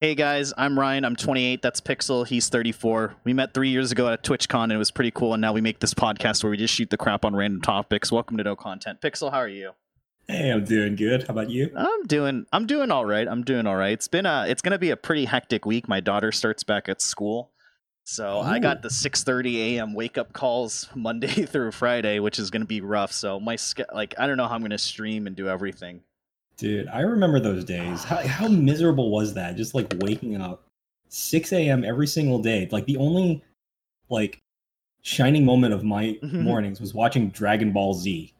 Hey guys, I'm Ryan, I'm 28, that's Pixel, he's 34. We met 3 years ago at TwitchCon and it was pretty cool, and now we make this podcast where we just shoot the crap on random topics. Welcome to No Content. Pixel, how are you? Hey, I'm doing good. How about you? I'm doing all right. It's been it's going to be a pretty hectic week. My daughter starts back at school. So ooh. I got the 6:30 a.m. wake up calls Monday through Friday, which is going to be rough. So my I don't know how I'm going to stream and do everything. Dude, I remember those days. How miserable was that? Just like waking up 6 a.m. every single day. Like the only like shining moment of my mornings was watching Dragon Ball Z.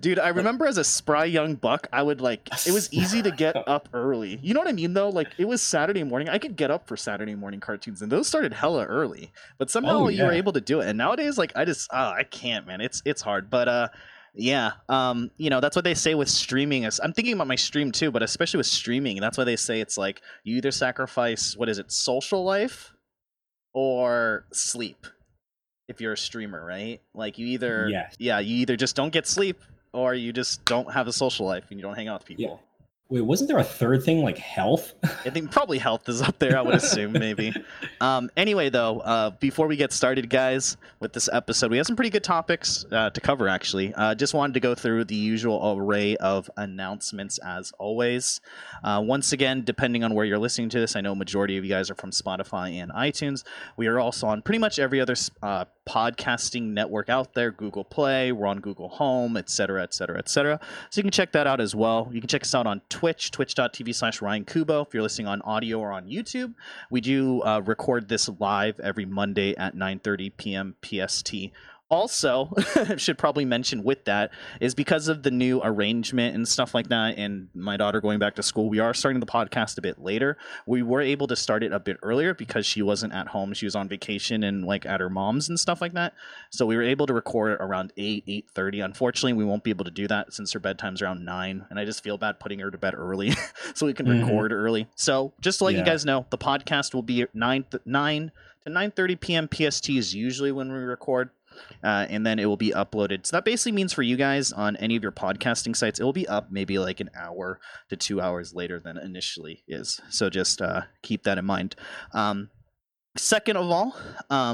Dude, I remember as a spry young buck, I would like, it was easy to get up early. You know what I mean, though? Like, it was Saturday morning. I could get up for Saturday morning cartoons, and those started hella early. But somehow you were able to do it. And nowadays, like, I just, I can't, man. It's hard. But, yeah, you know, that's what they say with streaming. I'm thinking about my stream, too, but especially with streaming. That's why they say it's like, you either sacrifice, social life or sleep if you're a streamer, right? Like, you either, you either just don't get sleep, or you just don't have a social life and you don't hang out with people. Yeah. Wait, wasn't there a third thing, like health? I think probably health is up there, I would assume, maybe. Anyway, though, before we get started, guys, with this episode, we have some pretty good topics to cover, actually. Just wanted to go through the usual array of announcements, as always. Once again, depending on where you're listening to this, I know majority of you guys are from Spotify and iTunes. We are also on pretty much every other podcasting network out there. Google Play, we're on Google Home, etc. So you can check that out as well. You can check us out on Twitch, twitch.tv/Ryan Kubo. If you're listening on audio or on YouTube, we do record this live every Monday at 9:30 p.m. PST. Also, should probably mention with that is because of the new arrangement and stuff like that, and my daughter going back to school, we are starting the podcast a bit later. We were able to start it a bit earlier because she wasn't at home. She was on vacation and like at her mom's and stuff like that. So we were able to record around 8:30. Unfortunately, we won't be able to do that since her bedtime's around 9, and I just feel bad putting her to bed early so we can record early. So just to let you guys know, the podcast will be 9 to 9:30 p.m. PST is usually when we record. And then it will be uploaded. So that basically means for you guys on any of your podcasting sites, it will be up maybe like an hour to 2 hours later than initially is. So just keep that in mind. Second of all,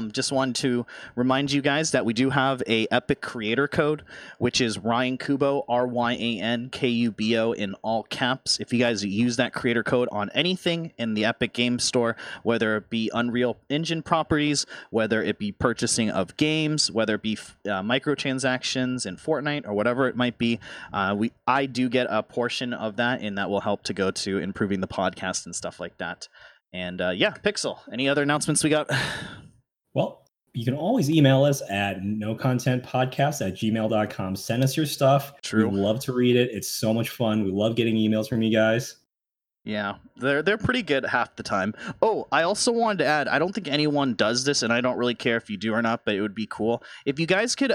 just wanted to remind you guys that we do have a Epic creator code, which is Ryan Kubo, RyanKubo in all caps. If you guys use that creator code on anything in the Epic Game Store, whether it be Unreal Engine properties, whether it be purchasing of games, whether it be microtransactions in Fortnite or whatever it might be, I do get a portion of that, and that will help to go to improving the podcast and stuff like that. And yeah, Pixel, any other announcements we got? Well, you can always email us at nocontentpodcast@gmail.com. Send us your stuff. True. We love to read it. It's so much fun. We love getting emails from you guys. Yeah, they're pretty good half the time. Oh, I also wanted to add, I don't think anyone does this, and I don't really care if you do or not, but it would be cool if you guys could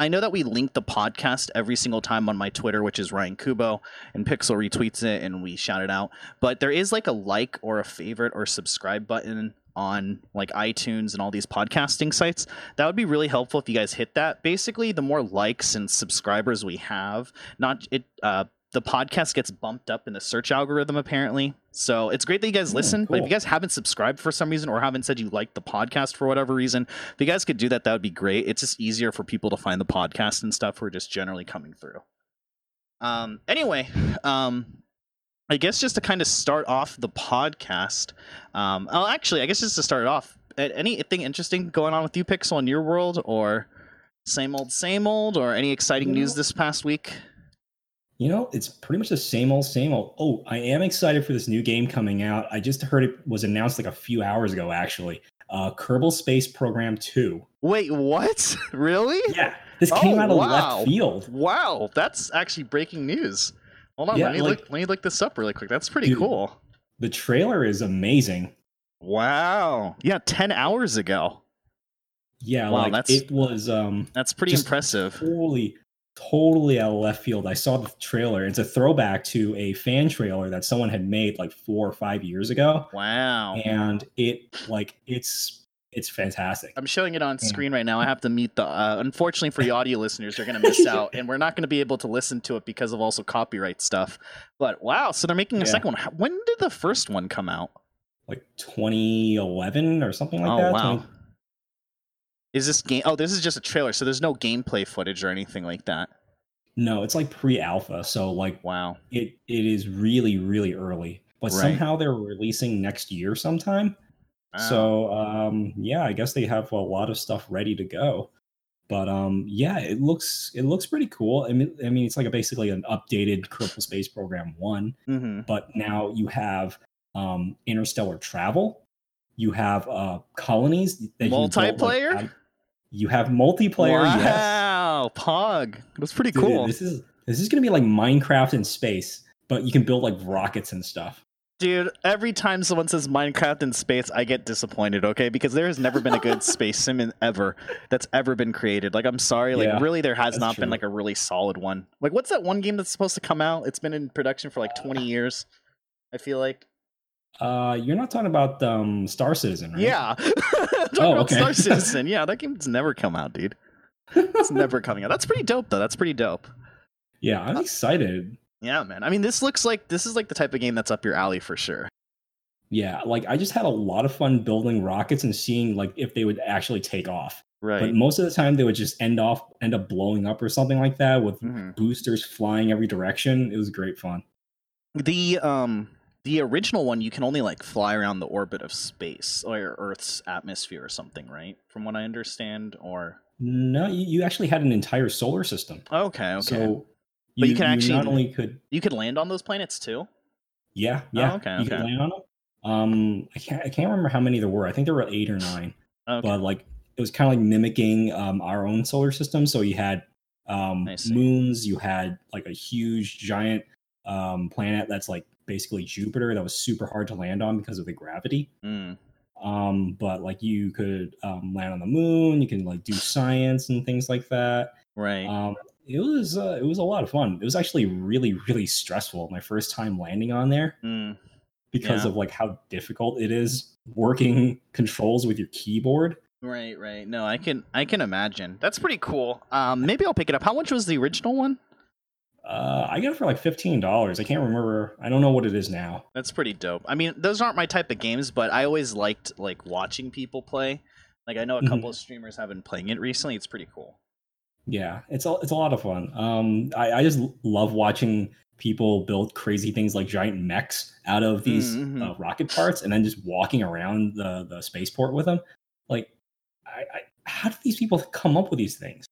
I know that we link the podcast every single time on my Twitter, which is Ryan Kubo, and Pixel retweets it and we shout it out. But there is like a like or a favorite or subscribe button on like iTunes and all these podcasting sites. That would be really helpful if you guys hit that. Basically, the more likes and subscribers we have, the podcast gets bumped up in the search algorithm, apparently. So it's great that you guys listen, cool. But if you guys haven't subscribed for some reason or haven't said you like the podcast for whatever reason, if you guys could do that, that would be great. It's just easier for people to find the podcast and stuff who are just generally coming through. I guess just to kind of start off the podcast, I guess just to start it off, anything interesting going on with you, Pixel, in your world, or same old, or any exciting news this past week? You know, it's pretty much the same old, same old. Oh, I am excited for this new game coming out. I just heard it was announced like a few hours ago, actually. Kerbal Space Program 2. Wait, what? Really? Yeah. This came out of left field. Wow, that's actually breaking news. Hold on, let me look this up really quick. That's pretty cool. The trailer is amazing. Wow. Yeah, 10 hours ago. Yeah, wow, it was... that's pretty impressive. Totally out of left field. I saw the trailer. It's a throwback to a fan trailer that someone had made like 4 or 5 years ago. Wow. And it's fantastic. I'm showing it on screen right now. I have to mute the unfortunately for the audio listeners, they're going to miss out, and we're not going to be able to listen to it because of also copyright stuff. But wow, so they're making a second one. When did the first one come out? like 2011 or something like that. Wow. Is this game? Oh, this is just a trailer, so there's no gameplay footage or anything like that. No, it's like pre-alpha, so like wow, it is really, really early. But right. Somehow they're releasing next year sometime. Wow. So yeah, I guess they have a lot of stuff ready to go. But yeah, it looks pretty cool. I mean, it's like basically an updated Kerbal Space Program 1, but now you have interstellar travel. You have colonies. That multiplayer. You have multiplayer. Wow, yes. Pog. That's pretty cool. Dude, this is gonna be like Minecraft in space, but you can build like rockets and stuff. Dude, every time someone says Minecraft in space, I get disappointed, okay? Because there has never been a good space sim ever that's ever been created. Like, I'm sorry. Like, yeah, really, there has not been, like, a really solid one. Like, what's that one game that's supposed to come out? It's been in production for, like, 20 years, I feel like. You're not talking about Star Citizen, right? Yeah. Talking about Star Citizen. Yeah, that game's never come out, dude. It's never coming out. That's pretty dope, though. That's pretty dope. Yeah, I'm excited. Yeah, man. I mean, this is like the type of game that's up your alley for sure. Yeah, like I just had a lot of fun building rockets and seeing like if they would actually take off. Right. But most of the time they would just end up blowing up or something like that with boosters flying every direction. It was great fun. The original one, you can only like fly around the orbit of space or Earth's atmosphere or something, right? From what I understand, or no, you actually had an entire solar system. Okay. So but you could land on those planets too. Yeah. Oh, okay. You could land on them. I can't remember how many there were. I think there were 8 or 9. Okay. But like it was kind of like mimicking our own solar system. So you had moons. You had like a huge giant planet that's like basically Jupiter that was super hard to land on because of the gravity. But like you could land on the moon. You can like do science and things like that. Right. It was a lot of fun. It was actually really, really stressful. My first time landing on there because of like how difficult it is working controls with your keyboard. Right. No, I can imagine. That's pretty cool. Maybe I'll pick it up. How much was the original one? I got it for like $15. I can't remember. I don't know what it is now. That's pretty dope. I mean, those aren't my type of games, but I always liked like watching people play. Like I know a couple of streamers have been playing it recently. It's pretty cool. Yeah, it's a lot of fun. I just love watching people build crazy things like giant mechs out of these rocket parts and then just walking around the spaceport with them. Like, how do these people come up with these things?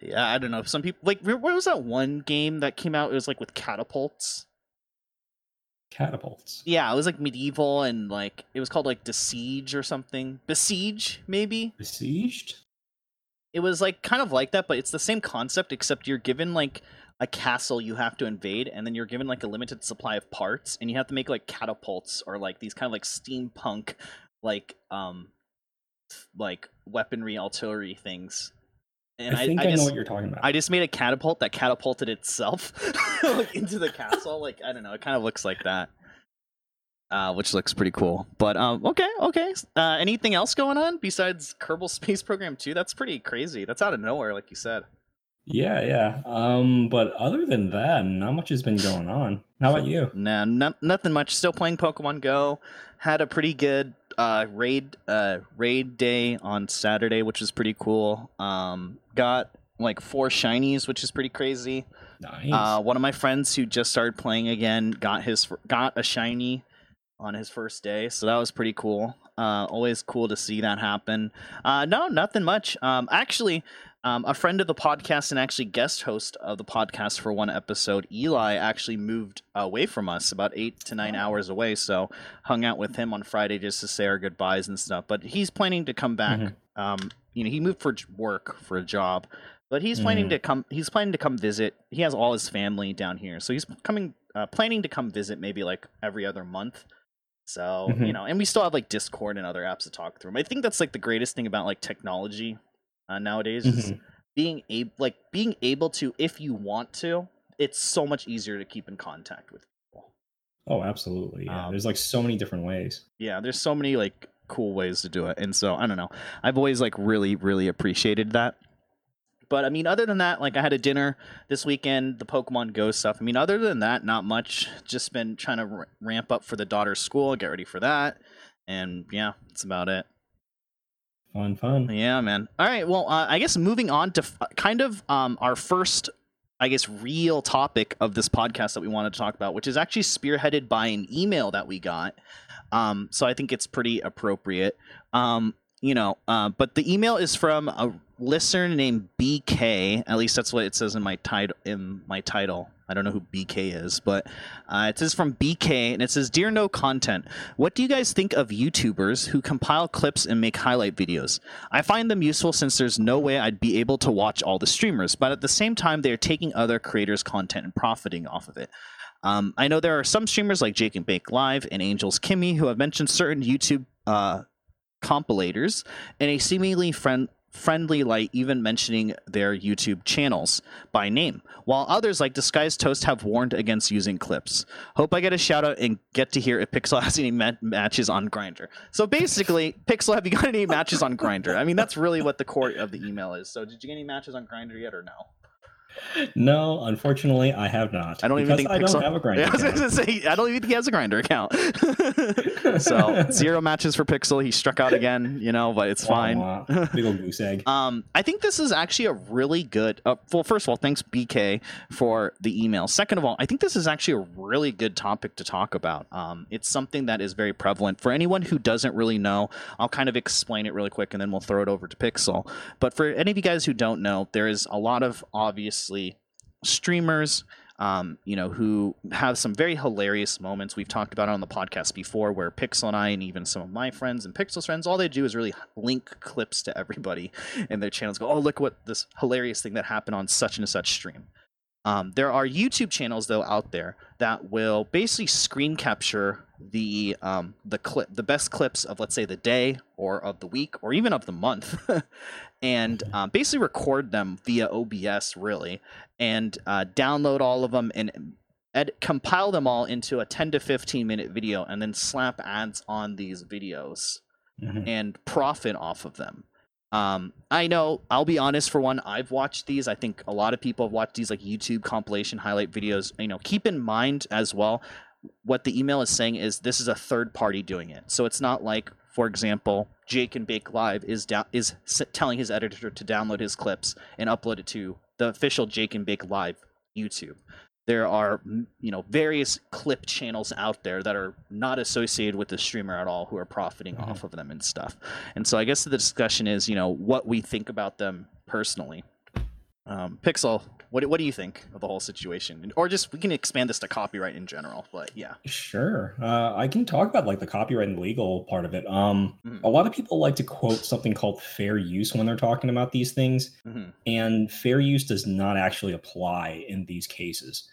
Yeah, I don't know. Some people, like, what was that one game that came out? It was like with catapults. Yeah, it was like medieval and like it was called like Besiege or something. Besiege, maybe? Besieged? It was like kind of like that, but it's the same concept, except you're given like a castle you have to invade, and then you're given like a limited supply of parts, and you have to make like catapults or like these kind of like steampunk like weaponry artillery things. And I think I know what you're talking about. I just made a catapult that catapulted itself like, into the castle. Like I don't know, it kind of looks like that, which looks pretty cool. But okay. Anything else going on besides Kerbal Space Program 2? That's pretty crazy. That's out of nowhere, like you said. Yeah. But other than that, not much has been going on. How about you? Nothing much. Still playing Pokemon Go. Had a pretty good raid day on Saturday, which was pretty cool. Got like 4 shinies, which is pretty crazy. Nice. One of my friends who just started playing again got a shiny on his first day, so that was pretty cool. Always cool to see that happen. No, nothing much. A friend of the podcast and actually guest host of the podcast for one episode, Eli, actually moved away from us about 8 to 9 hours away, so hung out with him on Friday just to say our goodbyes and stuff. But he's planning to come back. He moved for work, for a job, but he's planning to come. He's planning to come visit. He has all his family down here, so he's planning to come visit maybe like every other month. So, and we still have like Discord and other apps to talk through. I think that's like the greatest thing about like technology nowadays is being able to, if you want to, it's so much easier to keep in contact with people. Oh, absolutely. Yeah. There's like so many different ways. Yeah. There's so many like cool ways to do it. And so I don't know. I've always like really, really appreciated that. But I mean, other than that, like I had a dinner this weekend, the Pokemon Go stuff. I mean, other than that, not much. Just been trying to ramp up for the daughter's school, get ready for that. And yeah, that's about it. Fun. Yeah, man. All right. Well, I guess moving on to our first, I guess, real topic of this podcast that we wanted to talk about, which is actually spearheaded by an email that we got. So I think it's pretty appropriate. But the email is from a listener named BK. At least that's what it says in my title. I don't know who BK is, but it says from BK, and it says, "Dear No Content, what do you guys think of YouTubers who compile clips and make highlight videos? I find them useful since there's no way I'd be able to watch all the streamers, but at the same time, they're taking other creators' content and profiting off of it. I know there are some streamers like Jake and Bake Live and Angels Kimmy who have mentioned certain YouTube compilators in a seemingly friendly light, even mentioning their YouTube channels by name, while others like Disguised Toast have warned against using clips. Hope I get a shout out and get to hear if Pixel has any matches on Grindr." So basically, Pixel, have you got any matches on Grindr? I mean, that's really what the core of the email is. So did you get any matches on Grindr yet or no? No, unfortunately, I have not. I don't even think Pixel don't have a Grindr account. I was going to say, I don't even think he has a Grindr account. So zero matches for Pixel. He struck out again, but it's fine. Big old goose egg. I think this is actually a really good. Well, first of all, thanks BK for the email. Second of all, I think this is actually a really good topic to talk about. It's something that is very prevalent for anyone who doesn't really know. I'll kind of explain it really quick, and then we'll throw it over to Pixel. But for any of you guys who don't know, there is a lot of obviously streamers. Who have some very hilarious moments. We've talked about it on the podcast before, where Pixel and I, and even some of my friends and Pixel's friends, all they do is really link clips to everybody and their channels. Go, oh, look what this hilarious thing that happened on such and such stream. There are YouTube channels though out there that will basically screen capture the best clips of, let's say, the day or of the week or even of the month, and basically record them via OBS really, and download all of them and compile them all into a 10 to 15 minute video, and then slap ads on these videos and profit off of them. I know, I'll be honest, for one, I've watched these. I think a lot of people have watched these, like YouTube compilation highlight videos. Keep in mind as well, what the email is saying is this is a third party doing it. So it's not like, for example, Jake and Bake Live is telling his editor to download his clips and upload it to the official Jake and Bake Live YouTube. There are, various clip channels out there that are not associated with the streamer at all who are profiting off of them and stuff. And so I guess the discussion is, what we think about them personally. Pixel, what do you think of the whole situation? Or just, we can expand this to copyright in general, but yeah. Sure. I can talk about the copyright and legal part of it. A lot of people like to quote something called fair use when they're talking about these things. And fair use does not actually apply in these cases.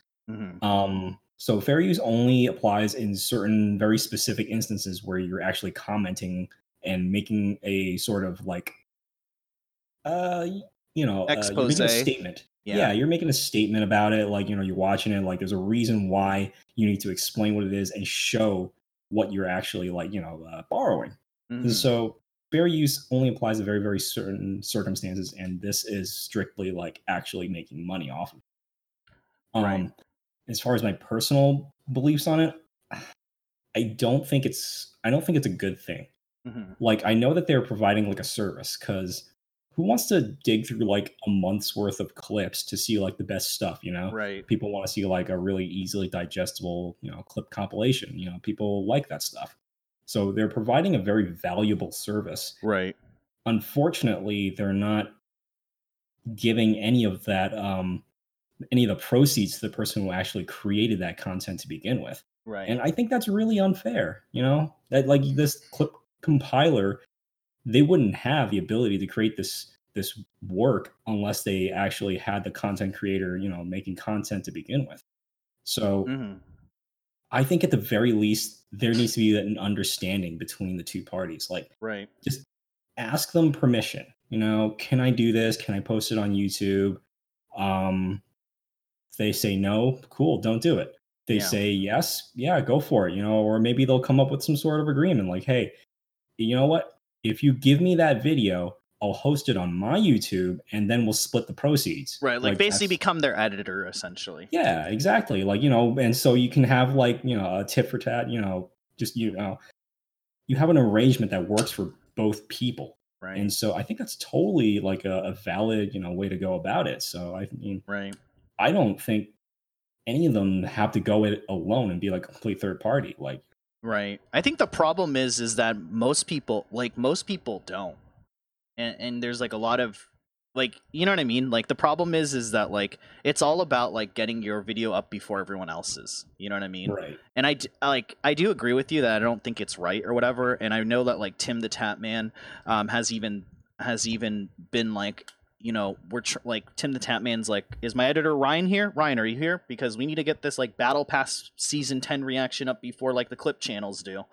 So fair use only applies in certain very specific instances where you're actually commenting and making a sort of expose, you're making a statement. Yeah, you're making a statement about it. You're watching it. There's a reason why you need to explain what it is and show what you're actually borrowing. So fair use only applies to very, very certain circumstances, and this is strictly actually making money off of it. Right. As far as my personal beliefs on it, I don't think it's a good thing. I know that they're providing a service, because who wants to dig through a month's worth of clips to see the best stuff, Right. People want to see a really easily digestible, clip compilation. People like that stuff. So they're providing a very valuable service. Right. Unfortunately, they're not giving any of that, any of the proceeds to the person who actually created that content to begin with. Right. And I think that's really unfair. That this clip compiler, they wouldn't have the ability to create this work unless they actually had the content creator, making content to begin with. So I think at the very least, there needs to be an understanding between the two parties. Right. Just ask them permission. Can I do this? Can I post it on YouTube? If they say no, cool, don't do it. They say yes, yeah, go for it. Or maybe they'll come up with some sort of agreement. Hey, you know what? If you give me that video, I'll host it on my YouTube, and then we'll split the proceeds. Right, like basically become their editor, essentially. Yeah, exactly. Like, you know, and so you can have like, you know, a tit for tat, you know, just, you know, you have an arrangement that works for both people. Right. And so I think that's totally like a valid, you know, way to go about it. So I mean, right. I don't think any of them have to go it alone and be like a complete third party. Like, right. I think the problem is that most people don't. And there's like a lot of like, you know what I mean? Like the problem is that like it's all about like getting your video up before everyone else's. You know what I mean? Right. And I do agree with you that I don't think it's right or whatever. And I know that like Tim the Tap Man has even been like, you know, like Tim the Tap Man's like, is my editor Ryan here? Ryan, are you here? Because we need to get this like Battle Pass Season 10 reaction up before like the clip channels do.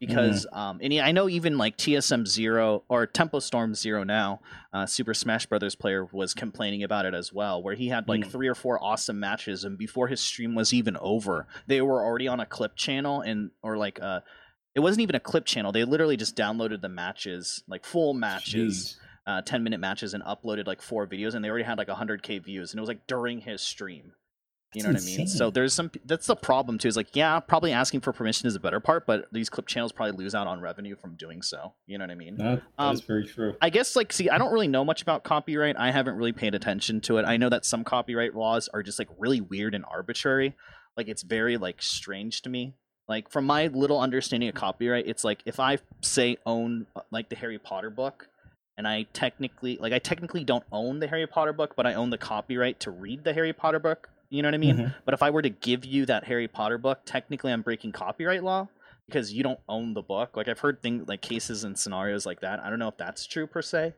Because I know even like TSM Zero or Tempo Storm Zero now, Super Smash Brothers player was complaining about it as well, where he had like 3 or 4 awesome matches, and before his stream was even over, they were already on a clip channel, and or like it wasn't even a clip channel. They literally just downloaded the matches, like full matches, 10-minute matches, and uploaded like 4 videos, and they already had like 100K views, and it was like during his stream. You know what I mean? So there's some, that's the problem too. Is like, yeah, probably asking for permission is the better part, but these clip channels probably lose out on revenue from doing so. You know what I mean? That's very true. I guess like, see, I don't really know much about copyright. I haven't really paid attention to it. I know that some copyright laws are just like really weird and arbitrary. Like it's very like strange to me. Like from my little understanding of copyright, it's like if I say own like the Harry Potter book, and I technically don't own the Harry Potter book, but I own the copyright to read the Harry Potter book. You know what I mean? Mm-hmm. But if I were to give you that Harry Potter book, technically I'm breaking copyright law because you don't own the book. Like I've heard things like cases and scenarios like that. I don't know if that's true per se.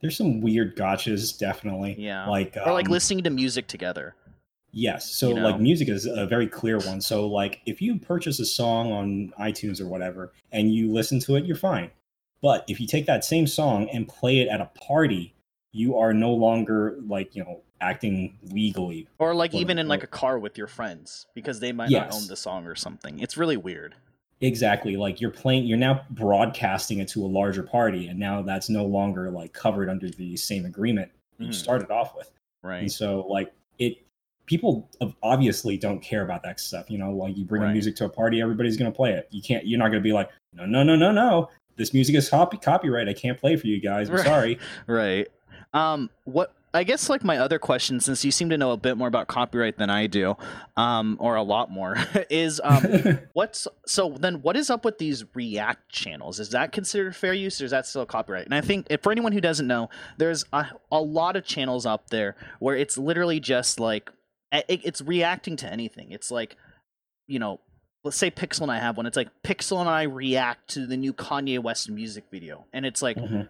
There's some weird gotchas, definitely. Yeah. Like or like listening to music together. Yes. So you know? Like music is a very clear one. So like if you purchase a song on iTunes or whatever and you listen to it, you're fine. But if you take that same song and play it at a party, you are no longer like, you know, acting legally, or like even in like a car with your friends, because they might not own the song or something. It's really weird. Exactly. Like you're now broadcasting it to a larger party, and now that's no longer like covered under the same agreement you started off with. Right. And so like people obviously don't care about that stuff. You know, like you bring music to a party, everybody's going to play it. You're not going to be like, no, this music is copyright. I can't play for you guys. I'm sorry. Right. I guess like my other question, since you seem to know a bit more about copyright than I do, or a lot more, is what is up with these React channels? Is that considered fair use, or is that still copyright? And I think for anyone who doesn't know, there's a lot of channels up there where it's literally just like it's reacting to anything. It's like, you know, let's say Pixel and I have one. It's like Pixel and I react to the new Kanye West music video, and it's like. Mm-hmm.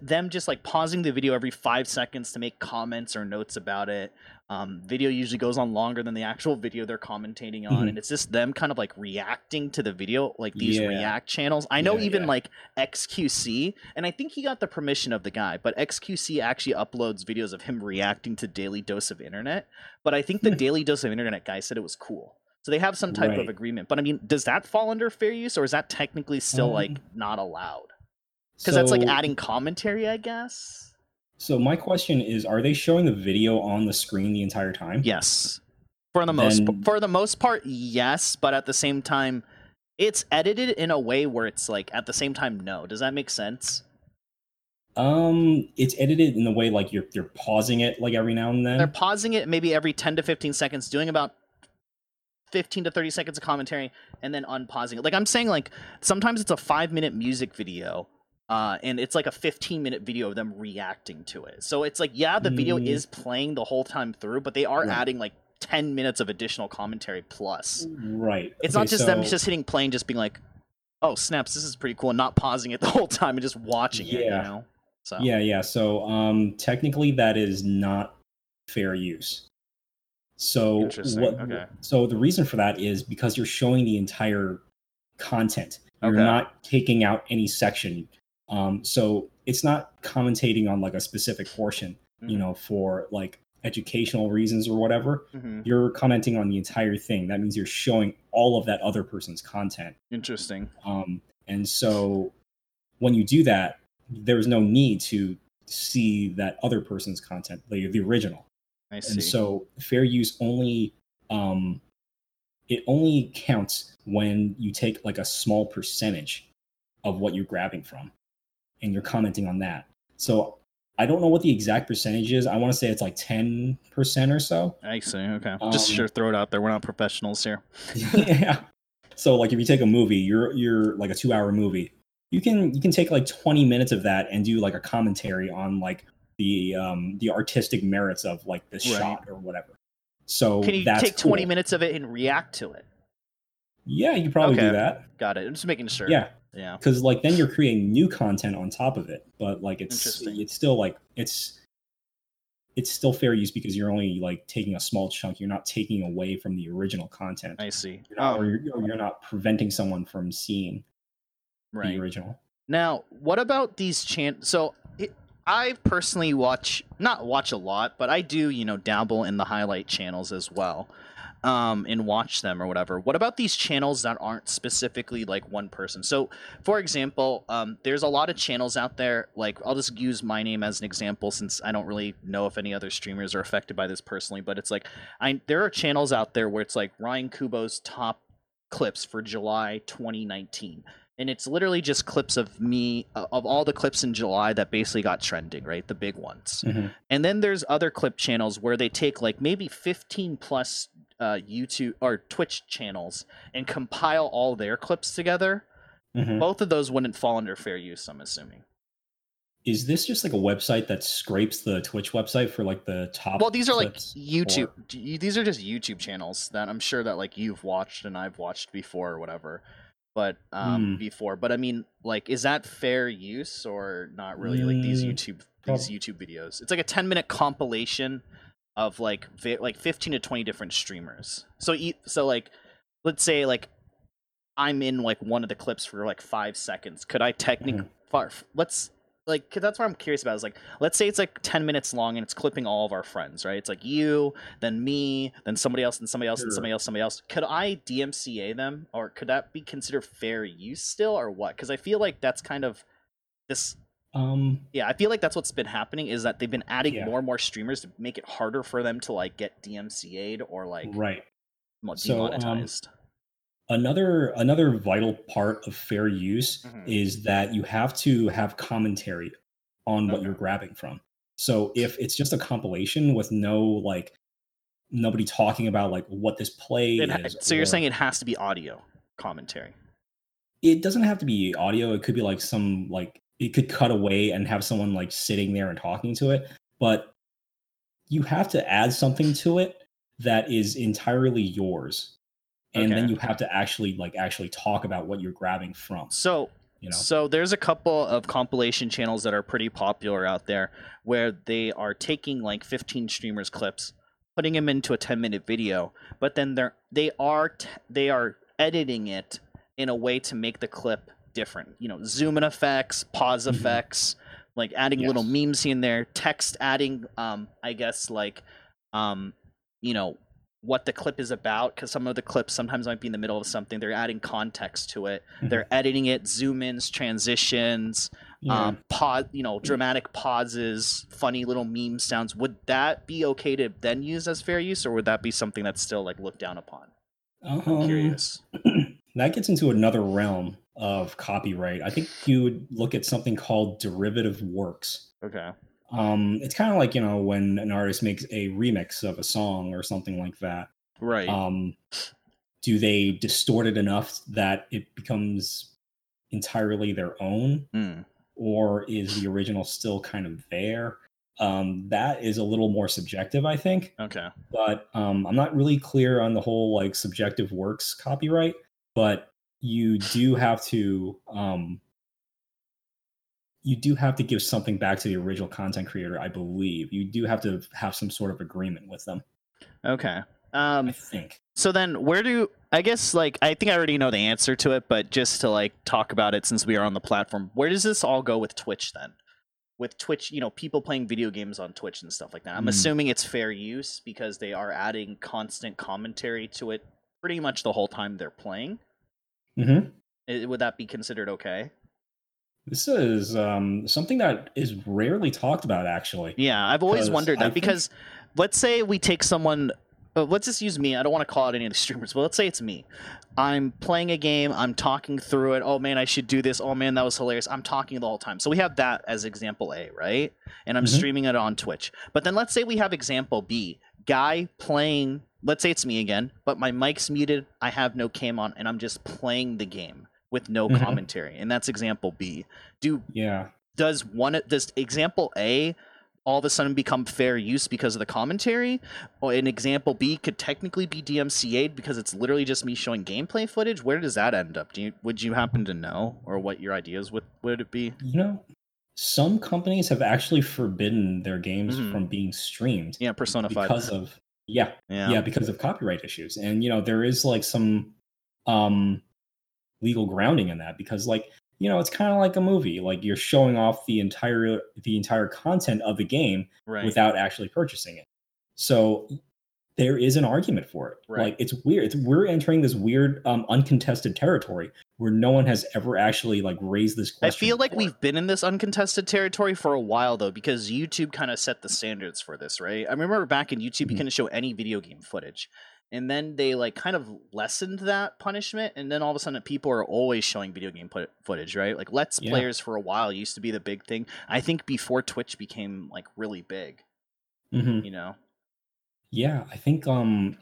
Them just like pausing the video every 5 seconds to make comments or notes about it. Video usually goes on longer than the actual video they're commentating on, and it's just them kind of like reacting to the video, like these React channels. I know like XQC, and I think he got the permission of the guy, but XQC actually uploads videos of him reacting to Daily Dose of Internet. But I think the Daily Dose of Internet guy said it was cool. So they have some type of agreement. But I mean, does that fall under fair use, or is that technically still like not allowed? Because that's like adding commentary, I guess. So my question is, are they showing the video on the screen the entire time? Yes. For the most part, yes. But at the same time, it's edited in a way where it's like at the same time, no. Does that make sense? It's edited in the way like you're pausing it like every now and then. They're pausing it maybe every 10 to 15 seconds, doing about 15 to 30 seconds of commentary, and then unpausing it. Like I'm saying, like sometimes it's a 5-minute music video. And it's like a 15-minute video of them reacting to it. So it's like, yeah, the video is playing the whole time through, but they are adding like 10 minutes of additional commentary plus. Right. It's not just them just hitting play and just being like, oh, snaps, this is pretty cool, and not pausing it the whole time and just watching it, you know? So. Yeah. So technically that is not fair use. So interesting. So the reason for that is because you're showing the entire content. You're not taking out any section. So it's not commentating on like a specific portion, you know, for like educational reasons or whatever. You're commenting on the entire thing. That means you're showing all of that other person's content. Interesting. And so when you do that, there was no need to see that other person's content, like the original. I see. And so fair use only, it only counts when you take like a small percentage of what you're grabbing from and you're commenting on that. So I don't know what the exact percentage is. I want to say it's like 10% or so. I see. Okay. Just sure, throw it out there. We're not professionals here. Yeah. So like if you take a movie, you're like a 2-hour movie. You can take like 20 minutes of that and do like a commentary on like the artistic merits of like this shot or whatever. So can you take 20 minutes of it and react to it? Yeah, you probably do that. Got it. I'm just making sure. Yeah. Because like then you're creating new content on top of it, but like it's still like it's still fair use because you're only like taking a small chunk. You're not taking away from the original content. I see. You're not preventing someone from seeing the original. Now, what about these chant? So I personally not watch a lot, but I do, dabble in the highlight channels as well. And watch them or whatever. What about these channels that aren't specifically like one person? So, for example, there's a lot of channels out there. Like, I'll just use my name as an example since I don't really know if any other streamers are affected by this personally. But it's like, there are channels out there where it's like Ryan Kubo's top clips for July 2019. And it's literally just clips of me, of all the clips in July that basically got trending, right? The big ones. Mm-hmm. And then there's other clip channels where they take like maybe 15 plus YouTube or Twitch channels and compile all their clips together. Mm-hmm. Both of those wouldn't fall under fair use, I'm assuming. Is this just like a website that scrapes the Twitch website for like the top? Well, these are like YouTube. These are just YouTube channels that I'm sure that like you've watched and I've watched before or whatever. But I mean, like, is that fair use or not really? Like these YouTube videos. It's like a 10-minute compilation of like 15 to 20 different streamers. So like, let's say like I'm in like one of the clips for like 5 seconds. Could I technically that's what I'm curious about is like, let's say it's like 10 minutes long and it's clipping all of our friends, right? It's like you, then me, then somebody else, and somebody else, and somebody else, somebody else. Could I DMCA them, or could that be considered fair use still, or what? Because I feel like that's kind of this. I feel like that's what's been happening is that they've been adding more and more streamers to make it harder for them to like get DMCA'd or like demonetized. Another vital part of fair use is that you have to have commentary on what you're grabbing from. So if it's just a compilation with no like nobody talking about like what this play is. So you're saying it has to be audio commentary? It doesn't have to be audio. It could be like some like it could cut away and have someone like sitting there and talking to it, but you have to add something to it that is entirely yours. And then you have to actually talk about what you're grabbing from. So there's a couple of compilation channels that are pretty popular out there where they are taking like 15 streamers' clips, putting them into a 10-minute video, but then they are editing it in a way to make the clip different. Zoom in effects, pause effects, like adding little memes in there, text adding, what the clip is about, because some of the clips sometimes might be in the middle of something. They're adding context to it. They're editing it, zoom-ins, transitions, dramatic pauses, funny little meme sounds. Would that be okay to then use as fair use, or would that be something that's still like looked down upon? I'm curious. That gets into another realm of copyright. I think you would look at something called derivative works. Okay. It's kind of like, when an artist makes a remix of a song or something like that. Right. Do they distort it enough that it becomes entirely their own? Or is the original still kind of there? That is a little more subjective, I think. Okay. But I'm not really clear on the whole, like, subjective works copyright. But you do have to... you do have to give something back to the original content creator, I believe. You do have to have some sort of agreement with them. Okay. I think. So then I think I already know the answer to it, but just to like talk about it since we are on the platform, where does this all go with Twitch then? With Twitch, people playing video games on Twitch and stuff like that. I'm assuming it's fair use because they are adding constant commentary to it pretty much the whole time they're playing. Would that be considered okay? This is something that is rarely talked about, actually. Yeah, I've always wondered that, because let's say we take someone, let's just use me. I don't want to call out any of the streamers, but let's say it's me. I'm playing a game. I'm talking through it. Oh, man, I should do this. Oh, man, that was hilarious. I'm talking the whole time. So we have that as example A, right? And I'm streaming it on Twitch. But then let's say we have example B, guy playing. Let's say it's me again, but my mic's muted. I have no cam on, and I'm just playing the game with no commentary, and that's example B. Does example A all of a sudden become fair use because of the commentary? Or an example B could technically be DMCA'd because it's literally just me showing gameplay footage. Where does that end up? Would you happen to know, or what your ideas would it be? You know, some companies have actually forbidden their games from being streamed. Yeah, Persona 5 because of because of copyright issues, and you know there is like some legal grounding in that, because like, you know, it's kind of like a movie, like you're showing off the entire content of the game without actually purchasing it. So there is an argument for it. Right. Like it's weird. We're entering this weird uncontested territory where no one has ever actually like raised this question. I feel like we've been in this uncontested territory for a while though, because YouTube kind of set the standards for this, right? I remember back in YouTube, you couldn't show any video game footage. And then they like kind of lessened that punishment, and then all of a sudden people are always showing video game footage, right? Like Let's Players for a while used to be the big thing. I think before Twitch became like really big, you know? Yeah, I think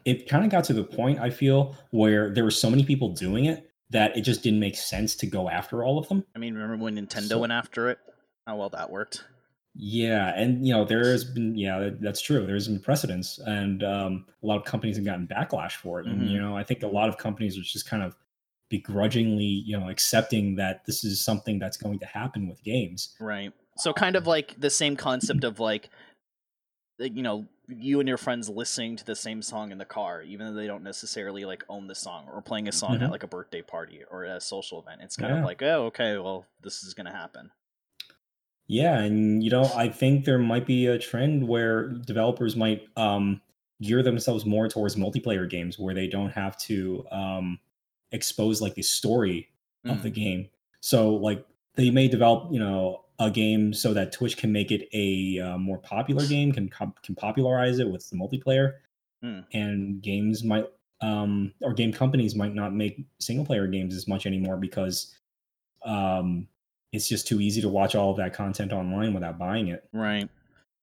it kind of got to the point, I feel, where there were so many people doing it that it just didn't make sense to go after all of them. I mean, remember when Nintendo went after it? How well that worked. Yeah, and you know there has been that's true. There's been precedence, and a lot of companies have gotten backlash for it. And you know, I think a lot of companies are just kind of begrudgingly, you know, accepting that this is something that's going to happen with games. Right. So kind of like the same concept of like, you know, you and your friends listening to the same song in the car, even though they don't necessarily like own the song, or playing a song at like a birthday party or at a social event. It's kind of like, oh, okay, well, this is going to happen. Yeah, and you know, I think there might be a trend where developers might gear themselves more towards multiplayer games where they don't have to expose like the story of the game. So like they may develop, you know, a game so that Twitch can make it a more popular game, can popularize it with the multiplayer, and games might or game companies might not make single player games as much anymore because it's just too easy to watch all of that content online without buying it. Right.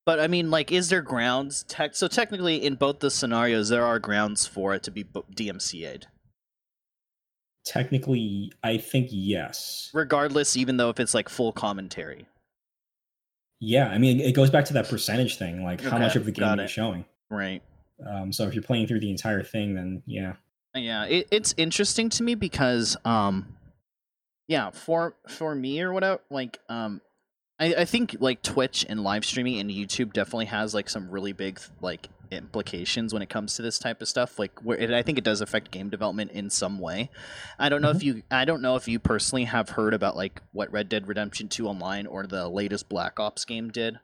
But I mean, like, is there grounds? So technically, in both the scenarios, there are grounds for it to be DMCA'd. Technically, I think yes. Regardless, even though if it's like full commentary. Yeah, I mean, it goes back to that percentage thing, like how much of the game you're showing. Right. So if you're playing through the entire thing, then yeah. Yeah, it's interesting to me because... yeah, for me or whatever, like, I think like Twitch and live streaming and YouTube definitely has like some really big like implications when it comes to this type of stuff. Like, I think it does affect game development in some way. I don't know if you, personally have heard about like what Red Dead Redemption 2 Online or the latest Black Ops game did,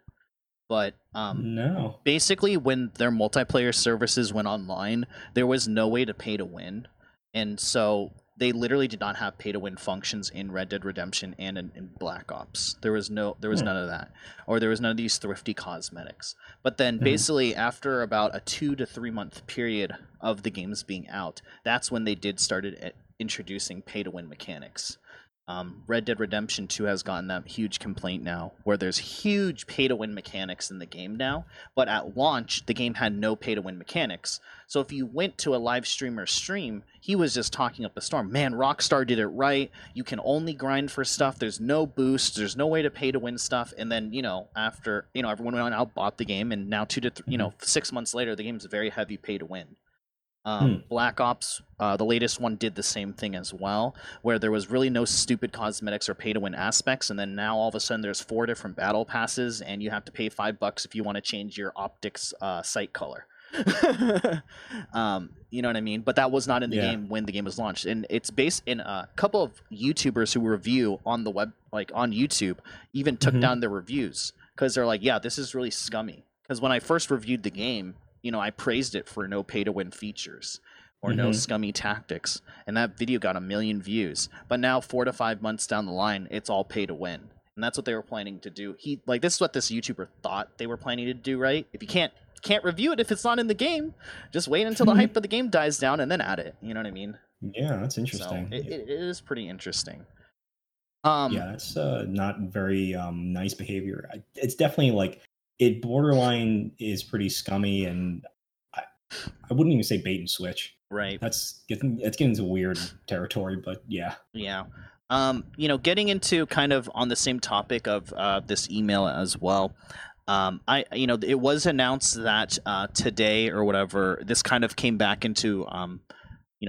but no. Basically, when their multiplayer services went online, there was no way to pay to win, and so. They literally did not have pay-to-win functions in Red Dead Redemption and in Black Ops. There was none of that, or there was none of these thrifty cosmetics. But then, basically, after about a 2 to 3 month period of the games being out, that's when they started introducing pay-to-win mechanics. Red Dead Redemption 2 has gotten that huge complaint now, where there's huge pay-to-win mechanics in the game now, but at launch, the game had no pay-to-win mechanics. So if you went to a live streamer's stream, he was just talking up a storm. Man, Rockstar did it right. You can only grind for stuff. There's no boost. There's no way to pay-to-win stuff. And then, you know, after, you know, everyone went out, bought the game, and now 6 months later, the game's very heavy pay-to-win. Black Ops, the latest one, did the same thing as well, where there was really no stupid cosmetics or pay-to-win aspects, and then now all of a sudden there's 4 different battle passes, and you have to pay $5 if you want to change your optics sight color. You know what I mean? But that was not in the game when the game was launched, and it's based in a couple of YouTubers who review on the web, like on YouTube, even took down their reviews because they're like, yeah, this is really scummy. Because when I first reviewed the game, you know, I praised it for no pay-to-win features. or no scummy tactics. And that video got 1 million views. But now 4 to 5 months down the line, it's all pay to win. And that's what they were planning to do. He like this is what this YouTuber thought they were planning to do, right? If you can't review it if it's not in the game, just wait until the hype of the game dies down and then add it. You know what I mean? Yeah, that's interesting. So it is pretty interesting. Yeah, that's not very nice behavior. It's definitely like it borderline is pretty scummy, and I wouldn't even say bait and switch. Right. That's getting into weird territory, but yeah. Yeah. You know, getting into kind of on the same topic of this email as well. It was announced that today or whatever, this kind of came back into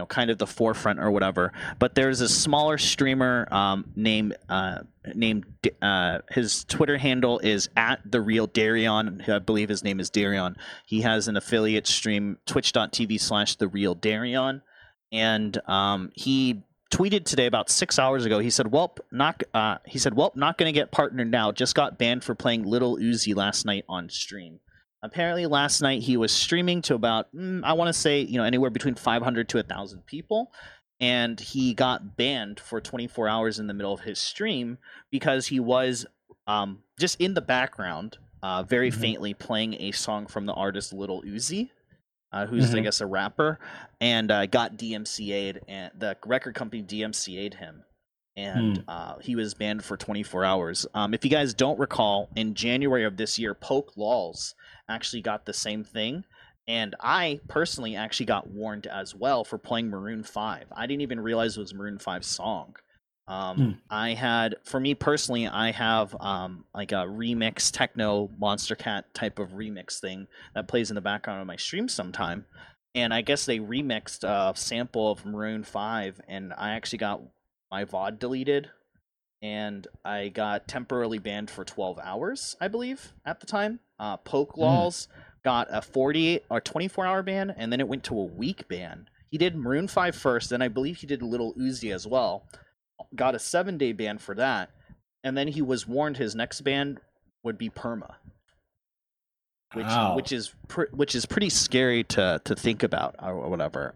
kind of the forefront or whatever. But there's a smaller streamer named his Twitter handle is @TheRealDarion. I believe his name is Darion. He has an affiliate stream, twitch.tv/TheRealDarion, and he tweeted today about 6 hours ago. He said, not gonna get partnered now. Just got banned for playing Lil Uzi last night on stream. Apparently last night he was streaming to about anywhere between 500 to 1,000 people, and he got banned for 24 hours in the middle of his stream because he was just in the background very faintly playing a song from the artist Lil Uzi, who's, I guess, a rapper, and got DMCA'd, and the record company DMCA'd him, and he was banned for 24 hours. If you guys don't recall, in January of this year, Poke Laws actually got the same thing, and I personally actually got warned as well for playing Maroon 5. I didn't even realize it was Maroon 5's song. I have like a remix techno Monstercat type of remix thing that plays in the background of my stream sometime, and I guess they remixed a sample of Maroon 5, and I actually got my VOD deleted, and I got temporarily banned for 12 hours, I believe, at the time. Poke Laws got a 48 or 24 hour ban, and then it went to a week ban. He did Maroon 5 first, then I believe he did Lil Uzi as well. Got a 7-day ban for that, and then he was warned his next ban would be perma, which is pretty scary to think about or whatever.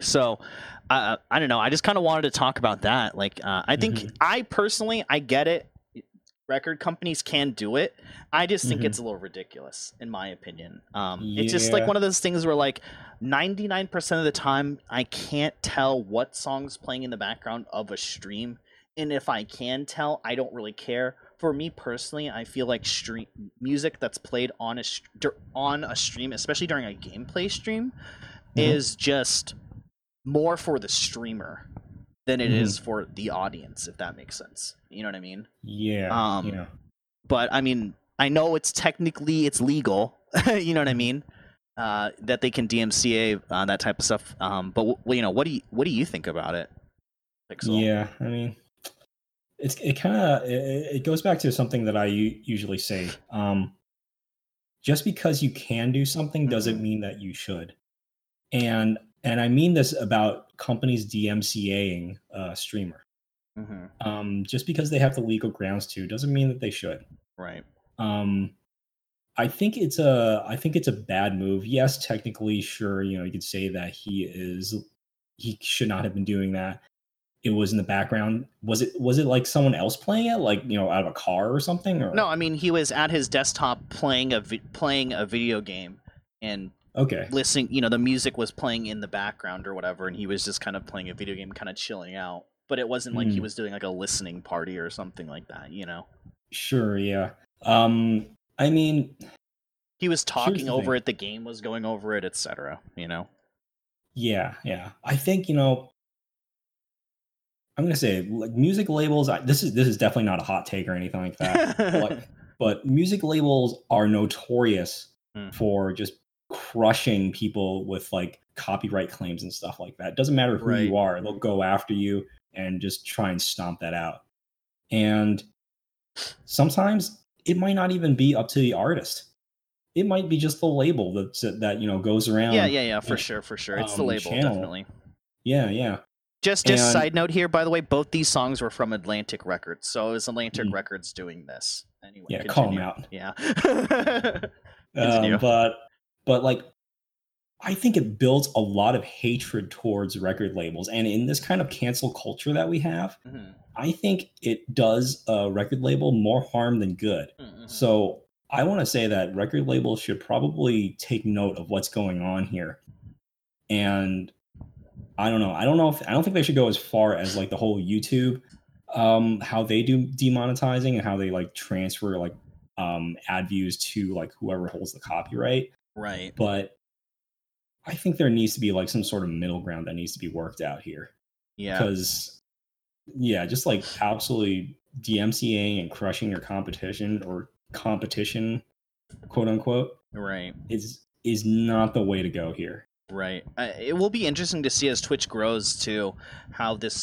So I don't know. I just kind of wanted to talk about that. Like, I think I personally, I get it. Record companies can do it. I just think it's a little ridiculous, in my opinion. It's just like one of those things where, like, 99% of the time, I can't tell what song's playing in the background of a stream. And if I can tell, I don't really care. For me personally, I feel like stream music that's played on a stream, especially during a gameplay stream, is just more for the streamer than it is for the audience, if that makes sense. You know what I mean? Yeah. But I mean, I know it's technically it's legal. You know what I mean? That they can DMCA that type of stuff. What do you think about it, Pixel? Yeah, I mean, it goes back to something that I usually say. Just because you can do something doesn't mean that you should. And I mean this about companies DMCAing a streamer. Just because they have the legal grounds to doesn't mean that they should. Right. I think it's a bad move. Yes, technically, sure, you could say that he should not have been doing that. It was in the background. Was it like someone else playing it, like, out of a car or something? Or? No, I mean, he was at his desktop playing a video game, and okay, listening, the music was playing in the background or whatever, and he was just kind of playing a video game, kind of chilling out. But it wasn't like he was doing like a listening party or something like that, Sure, yeah. I mean, he was talking over it, the game was going over it, etc. Yeah, yeah. I think I'm gonna say, like, music labels. This is definitely not a hot take or anything like that. but music labels are notorious for just crushing people with, like, copyright claims and stuff like that. It doesn't matter who you are, they'll go after you and just try and stomp that out. And sometimes it might not even be up to the artist. It might be just the label that goes around. Yeah, for sure. It's the label, channel. Definitely. Yeah. Just side note here, by the way, both these songs were from Atlantic Records, so it was Atlantic Records doing this. Anyway, yeah, continue. Call them out. Yeah. But like, I think it builds a lot of hatred towards record labels. And in this kind of cancel culture that we have, mm-hmm. I think it does a record label more harm than good. Mm-hmm. So I want to say that record labels should probably take note of what's going on here. And I don't know. I don't think they should go as far as like the whole YouTube, how they do demonetizing and how they like transfer like ad views to like whoever holds the copyright. Right. But I think there needs to be like some sort of middle ground that needs to be worked out here. Yeah. Because just like absolutely DMCA and crushing your competition, quote unquote. Right. Is not the way to go here. Right. It will be interesting to see as Twitch grows too, how this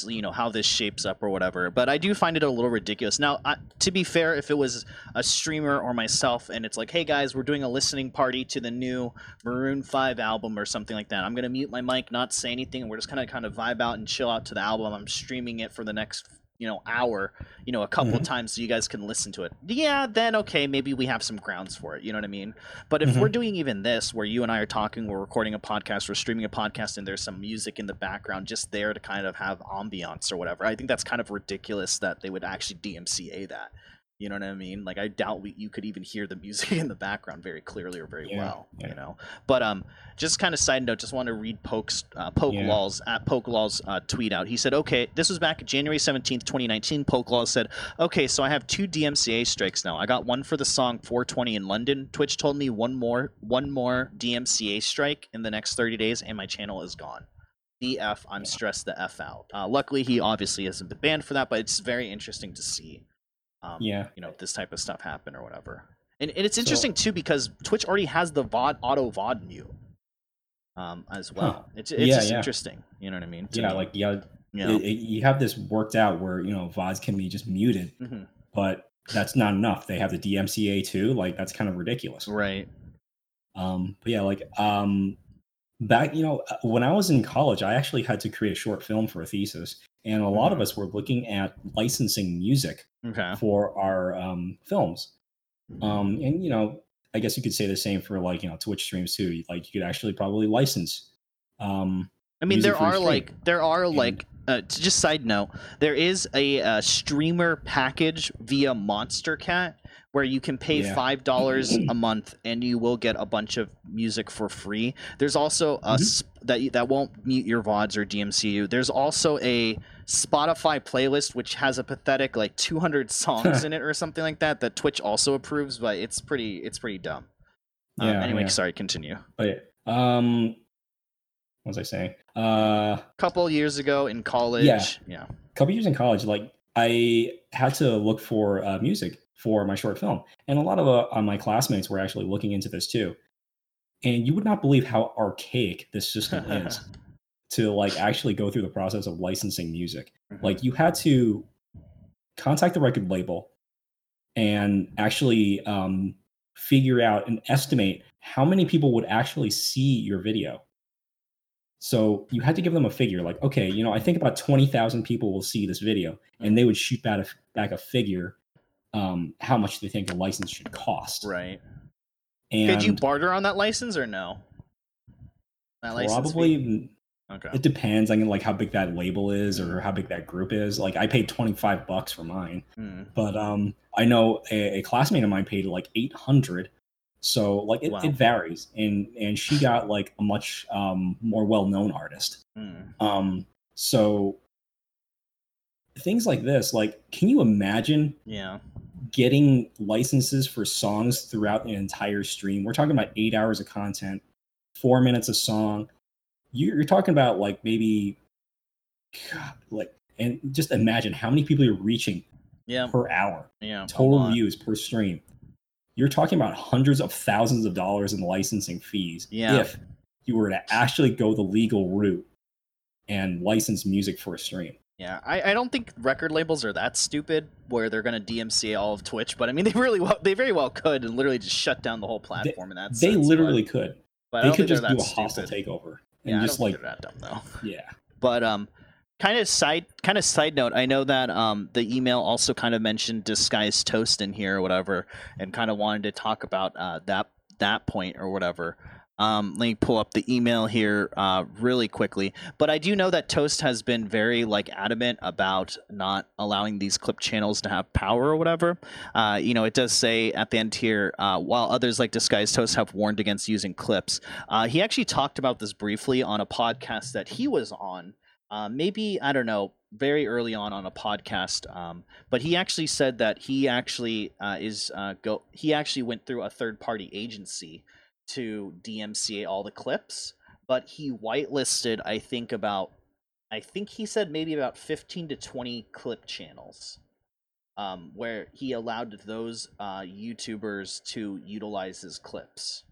shapes up or whatever. But I do find it a little ridiculous. Now, to be fair, if it was a streamer or myself and it's like, hey guys, we're doing a listening party to the new Maroon 5 album or something like that. I'm going to mute my mic, not say anything. And we're just kind of vibe out and chill out to the album. I'm streaming it for the next hour, a couple of times so you guys can listen to it. Yeah, then okay, maybe we have some grounds for it. You know what I mean? But if we're doing even this, where you and I are talking, we're recording a podcast, we're streaming a podcast, and there's some music in the background just there to kind of have ambiance or whatever, I think that's kind of ridiculous that they would actually DMCA that. You know what I mean? Like, I doubt you could even hear the music in the background very clearly or very well, you know? But just kind of side note, just want to read Poke Laws at Poke Laws tweet out. He said, okay, this was back January 17th, 2019. Poke Laws said, okay, so I have 2 DMCA strikes now. I got one for the song 420 in London. Twitch told me one more DMCA strike in the next 30 days, and my channel is gone. BF, I'm stressed the F out. Luckily, he obviously hasn't been banned for that, but it's very interesting to see. This type of stuff happen or whatever, and it's interesting too because Twitch already has the VOD auto VOD mute, as well. Huh. It's just interesting, you know what I mean? You have this worked out where VODs can be just muted, but that's not enough. They have the DMCA too, like that's kind of ridiculous, right? Back when I was in college, I actually had to create a short film for a thesis, and a lot of us were looking at licensing music for our films. And I guess you could say the same for like Twitch streams too. Like you could actually probably license. Just side note, there is a streamer package via Monstercat where you can pay $5 a month and you will get a bunch of music for free. There's also a that won't mute your VODs or DMCU. There's also a Spotify playlist which has a pathetic like 200 songs in it or something like that that Twitch also approves, but it's pretty dumb. Sorry, continue. What was I saying? Couple years ago in college. Yeah. Couple years in college, like I had to look for music for my short film. And a lot of my classmates were actually looking into this too. And you would not believe how archaic this system is to like actually go through the process of licensing music. Like you had to contact the record label and actually figure out and estimate how many people would actually see your video. So you had to give them a figure like, okay, I think about 20,000 people will see this video, and they would shoot back a figure how much they think a license should cost. Right. And could you barter on that license or no? That license probably fee? Okay. It depends on like how big that label is or how big that group is. Like I paid $25 for mine, but I know a classmate of mine paid like $800. So like it varies, and she got like a much more well-known artist. So things like this, like can you imagine? Yeah. Getting licenses for songs throughout an entire stream. We're talking about 8 hours of content, 4 minutes a song. You're talking about like maybe, and just imagine how many people you're reaching per hour. Yeah, total views per stream. You're talking about hundreds of thousands of dollars in licensing fees. Yeah. If you were to actually go the legal route and license music for a stream. Yeah, I don't think record labels are that stupid where they're going to DMCA all of Twitch, but I mean they very well could and literally just shut down the whole platform in that sense. They literally could. But they could just do a hostile takeover. And yeah, just I don't think they're that dumb though. Yeah. But kind of side note, I know that the email also kind of mentioned Disguised Toast in here or whatever, and kind of wanted to talk about that point or whatever. Let me pull up the email here really quickly. But I do know that Toast has been very adamant about not allowing these clip channels to have power or whatever. You know, it does say at the end here, while others like Disguised Toast have warned against using clips. He actually talked about this briefly on a podcast that he was on. Maybe, I don't know, very early on a podcast. But he actually said that he actually he actually went through a third-party agency to DMCA all the clips, but he whitelisted I think he said maybe about 15 to 20 clip channels, where he allowed those YouTubers to utilize his clips.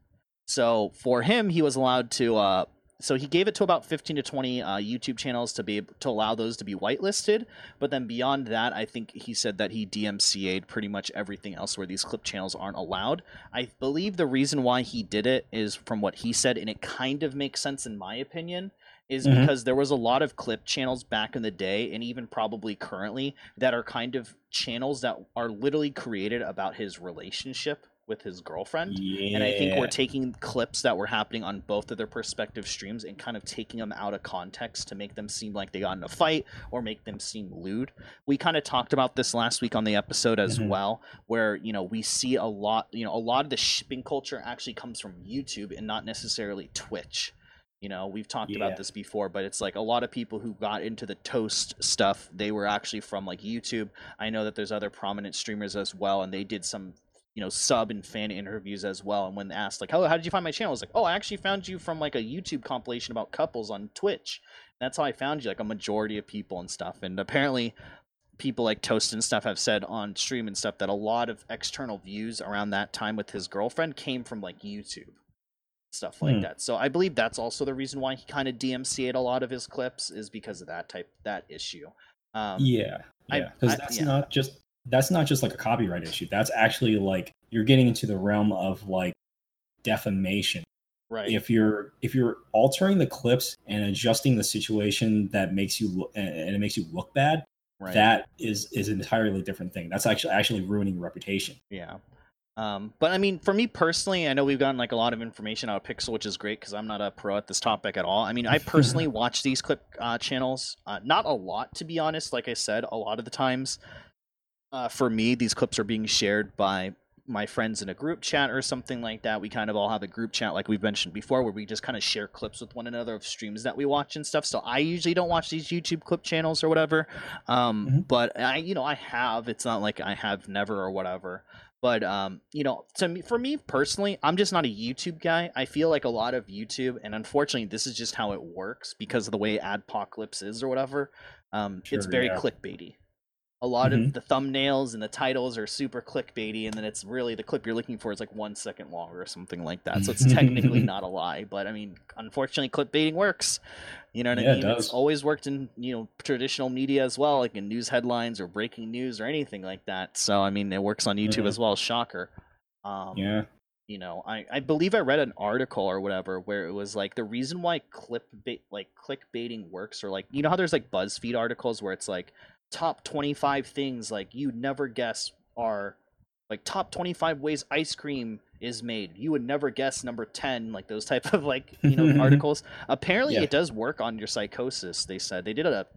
So for him, he was allowed to so he gave it to about 15 to 20 YouTube channels to be able to allow those to be whitelisted. But then beyond that, I think he said that he DMCA'd pretty much everything else where these clip channels aren't allowed. I believe the reason why he did it is from what he said, and it kind of makes sense in my opinion, is because there was a lot of clip channels back in the day, and even probably currently, that are kind of channels that are literally created about his relationship with his girlfriend. Yeah. And I think we're taking clips that were happening on both of their respective streams and kind of taking them out of context to make them seem like they got in a fight or make them seem lewd. We kind of talked about this last week on the episode as well, where, you know, we see a lot, you know, a lot of the shipping culture actually comes from YouTube and not necessarily Twitch. You know, we've talked about this before, but it's like a lot of people who got into the Toast stuff, they were actually from like YouTube. I know that there's other prominent streamers as well, and they did some, you know, sub and fan interviews as well. And when asked like, oh, how did you find my channel? I was like, oh, I actually found you from like a YouTube compilation about couples on Twitch. And that's how I found you, like a majority of people and stuff. And apparently people like Toast and stuff have said on stream and stuff that a lot of external views around that time with his girlfriend came from like YouTube, stuff like that. So I believe that's also the reason why he kind of DMCA'd a lot of his clips, is because of that issue. Because that's not just, that's not just like a copyright issue. That's actually like you're getting into the realm of like defamation. Right. If you're altering the clips and adjusting the situation that makes you look, and it makes you look bad, right, that is an entirely different thing. That's actually ruining your reputation. Yeah. But I mean, for me personally, I know we've gotten like a lot of information out of Pixel, which is great because I'm not a pro at this topic at all. I mean, I personally watch these clip channels, not a lot, to be honest. Like I said, a lot of the times, for me, these clips are being shared by my friends in a group chat or something like that. We kind of all have a group chat, like we've mentioned before, where we just kind of share clips with one another of streams that we watch and stuff. So I usually don't watch these YouTube clip channels or whatever. But I, you know, I have. It's not like I have never or whatever. But, you know, for me personally, I'm just not a YouTube guy. I feel like a lot of YouTube, and unfortunately, this is just how it works because of the way adpocalypse is or whatever. It's very clickbaity. A lot of the thumbnails and the titles are super clickbaity, and then it's really the clip you're looking for is like 1 second longer or something like that. So it's technically not a lie, but I mean, unfortunately, clickbaiting works. You know what I mean? It's always worked in, you know, traditional media as well, like in news headlines or breaking news or anything like that. So I mean, it works on YouTube as well. Shocker. You know, I believe I read an article or whatever where it was like the reason why clickbaiting works, or like, you know how there's like BuzzFeed articles where it's like top 25 things like you'd never guess are like top 25 ways ice cream is made. You would never guess number 10, like those type of like, you know, articles. Apparently it does work on your psychosis. They said they did a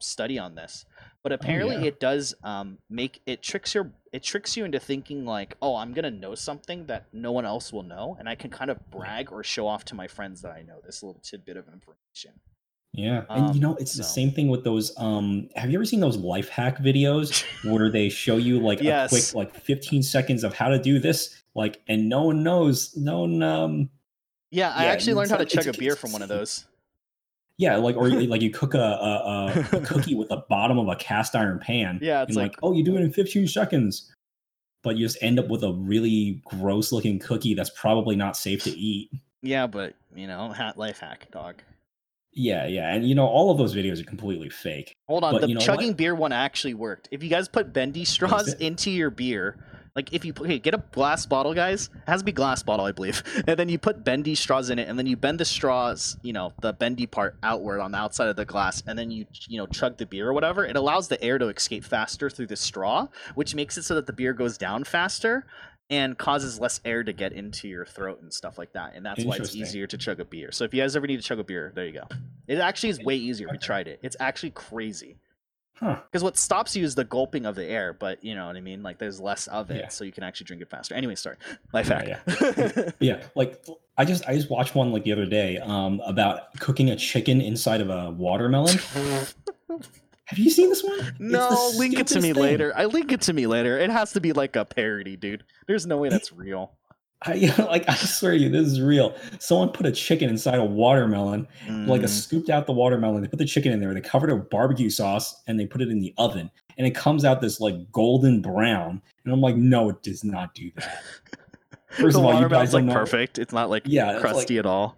study on this, but apparently it does it tricks you into thinking like, oh, I'm going to know something that no one else will know. And I can kind of brag or show off to my friends that I know this little tidbit of information. Yeah, and you know, it's the same thing with those have you ever seen those life hack videos where they show you like a quick like 15 seconds of how to do this, like, and no one knows, I actually learned how to chug a beer from one of those. Yeah, like, or like you cook a cookie with the bottom of a cast iron pan. Yeah, it's and like, oh, you do it in 15 seconds. But you just end up with a really gross looking cookie that's probably not safe to eat. Yeah, but, you know, life hack, dog. Yeah, and you know, all of those videos are completely fake. Hold on, but the chugging beer one actually worked. If you guys put bendy straws into your beer, like if you get a glass bottle, guys, it has to be glass bottle, I believe, and then you put bendy straws in it, and then you bend the straws, you know, the bendy part outward on the outside of the glass, and then you chug the beer or whatever. It allows the air to escape faster through the straw, which makes it so that the beer goes down faster. and causes less air to get into your throat and stuff like that. And that's why it's easier to chug a beer. So if you guys ever need to chug a beer, there you go. It actually is way easier. We tried it. It's actually crazy. Huh. Because what stops you is the gulping of the air, but you know what I mean? Like there's less of it, so you can actually drink it faster. Anyway, sorry. Life hack. Yeah. Like I just watched one like the other day about cooking a chicken inside of a watermelon. Have you seen this one? No, link it to me later. I link it to me later. It has to be like a parody, dude. There's no way that's real. I swear to you, this is real. Someone put a chicken inside a watermelon, like scooped out the watermelon. They put the chicken in there. They covered it with barbecue sauce, and they put it in the oven. And it comes out this like golden brown. And I'm like, no, it does not do that. First of all, you guys like perfect. It's not like crusty at all.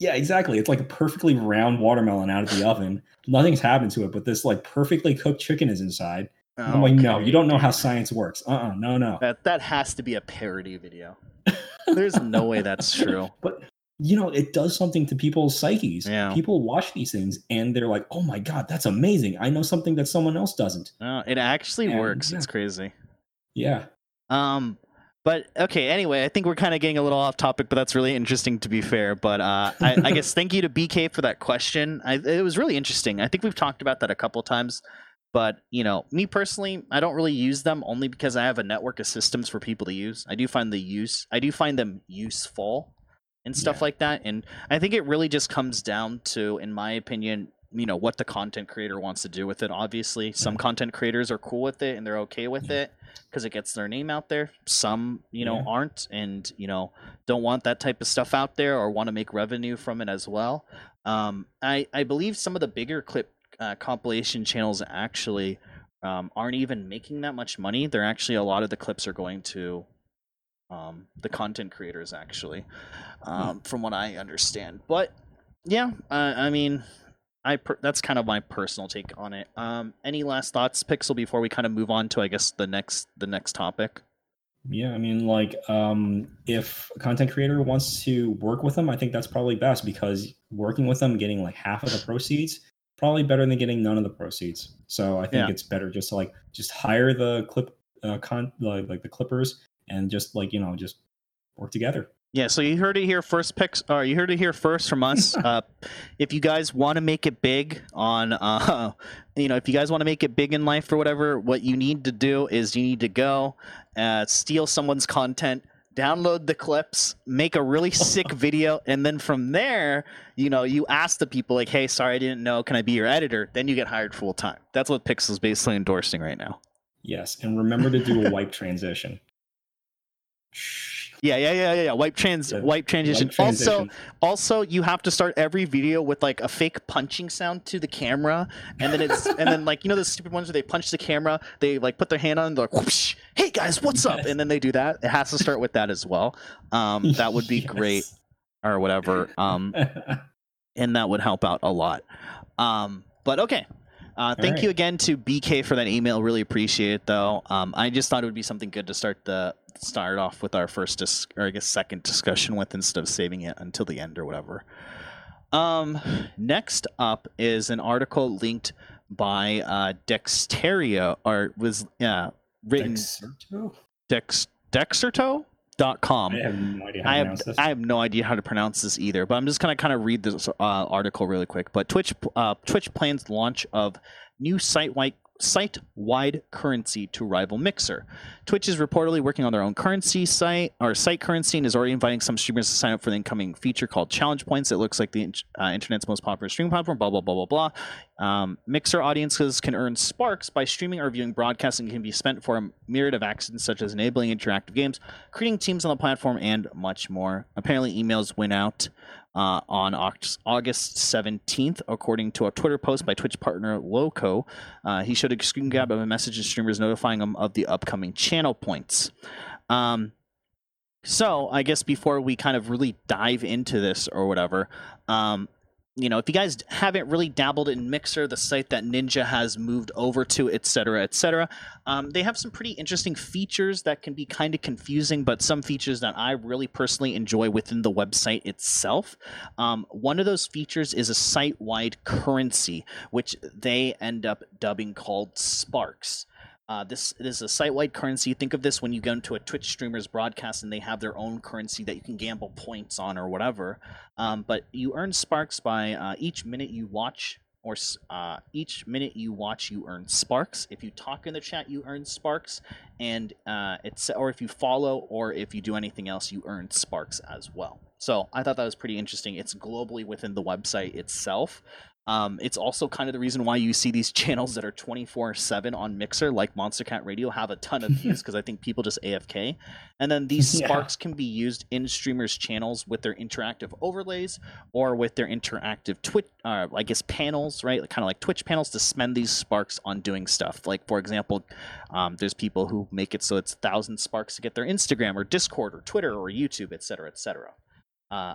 Yeah, exactly. It's like a perfectly round watermelon out of the oven. Nothing's happened to it, but this like perfectly cooked chicken is inside. Okay. I'm like, no, you don't know how science works. No. That has to be a parody video. There's no way that's true. But, you know, it does something to people's psyches. Yeah. People watch these things and they're like, oh my God, that's amazing. I know something that someone else doesn't. It actually works. Yeah. It's crazy. Yeah. But, okay, anyway, I think we're kind of getting a little off topic, but that's really interesting to be fair. But I guess thank you to BK for that question. It was really interesting. I think we've talked about that a couple times. But, you know, me personally, I don't really use them only because I have a network of systems for people to use. I do find them useful and stuff like that. And I think it really just comes down to, in my opinion, you know, what the content creator wants to do with it. Obviously, some content creators are cool with it and they're okay with it because it gets their name out there. Some, you know, aren't and, you know, don't want that type of stuff out there or want to make revenue from it as well. I believe some of the bigger compilation channels actually aren't even making that much money. They're actually, a lot of the clips are going to the content creators actually, from what I understand. But yeah, I mean... that's kind of my personal take on it. Any last thoughts, Pixel, before we kind of move on to, I guess, the next topic? Yeah, I mean, like, if a content creator wants to work with them, I think that's probably best because working with them, getting like half of the proceeds, probably better than getting none of the proceeds. So I think it's better just to, like, just hire the the clippers and just like, you know, just work together. Yeah, so you heard it here first, you heard it here first from us. If you guys want to make it big if you guys want to make it big in life or whatever, what you need to do is you need to go steal someone's content, download the clips, make a really sick video, and then from there, you know, you ask the people like, "Hey, sorry, I didn't know. Can I be your editor?" Then you get hired full time. That's what Pixel's basically endorsing right now. Yes, and remember to do a wipe transition. Yeah. Wipe transition. Also, you have to start every video with like a fake punching sound to the camera, and then it's and then like, you know, the stupid ones where they punch the camera, they like put their hand on, they're like, whoosh, "Hey guys, what's up?" And then they do that. It has to start with that as well. That would be great or whatever. And that would help out a lot. But okay. Thank you again to BK for that email. Really appreciate it, though. I just thought it would be something good to start off with our first second discussion with instead of saving it until the end or whatever. Next up is an article linked by Dexterio or was written Dexerto.com. I have no idea how to pronounce this either, but I'm just going to kind of read this article really quick. But Twitch plans launch of new site-wide currency to rival Mixer. Twitch is reportedly working on their own site currency and is already inviting some streamers to sign up for the incoming feature called Challenge Points. It looks like the internet's most popular stream platform, blah, blah, blah, blah, blah. Mixer audiences can earn sparks by streaming or viewing broadcasts and can be spent for a myriad of actions such as enabling interactive games, creating teams on the platform, and much more. Apparently, emails went out on August 17th, according to a Twitter post by Twitch partner Loco. He showed a screen grab of a message to streamers notifying them of the upcoming channel points. So I guess before we kind of really dive into this or whatever, you know, if you guys haven't really dabbled in Mixer, the site that Ninja has moved over to, etc., they have some pretty interesting features that can be kind of confusing, but some features that I really personally enjoy within the website itself. One of those features is a site-wide currency, which they end up dubbing called Sparks. It is a site-wide currency. Think of this when you go into a Twitch streamer's broadcast and they have their own currency that you can gamble points on or whatever. But you earn sparks by each minute you watch, or each minute you watch, you earn sparks. If you talk in the chat, you earn sparks, and or if you follow or if you do anything else, you earn sparks as well. So I thought that was pretty interesting. It's globally within the website itself. It's also kind of the reason why you see these channels that are 24/7 on Mixer, like Monstercat Radio, have a ton of views, because I think people just AFK. And then these sparks can be used in streamers' channels with their interactive overlays or with their interactive Twitch, I guess, panels, right? Kind of like Twitch panels, to spend these sparks on doing stuff. Like, for example, there's people who make it so it's 1,000 sparks to get their Instagram or Discord or Twitter or YouTube, et cetera, et cetera.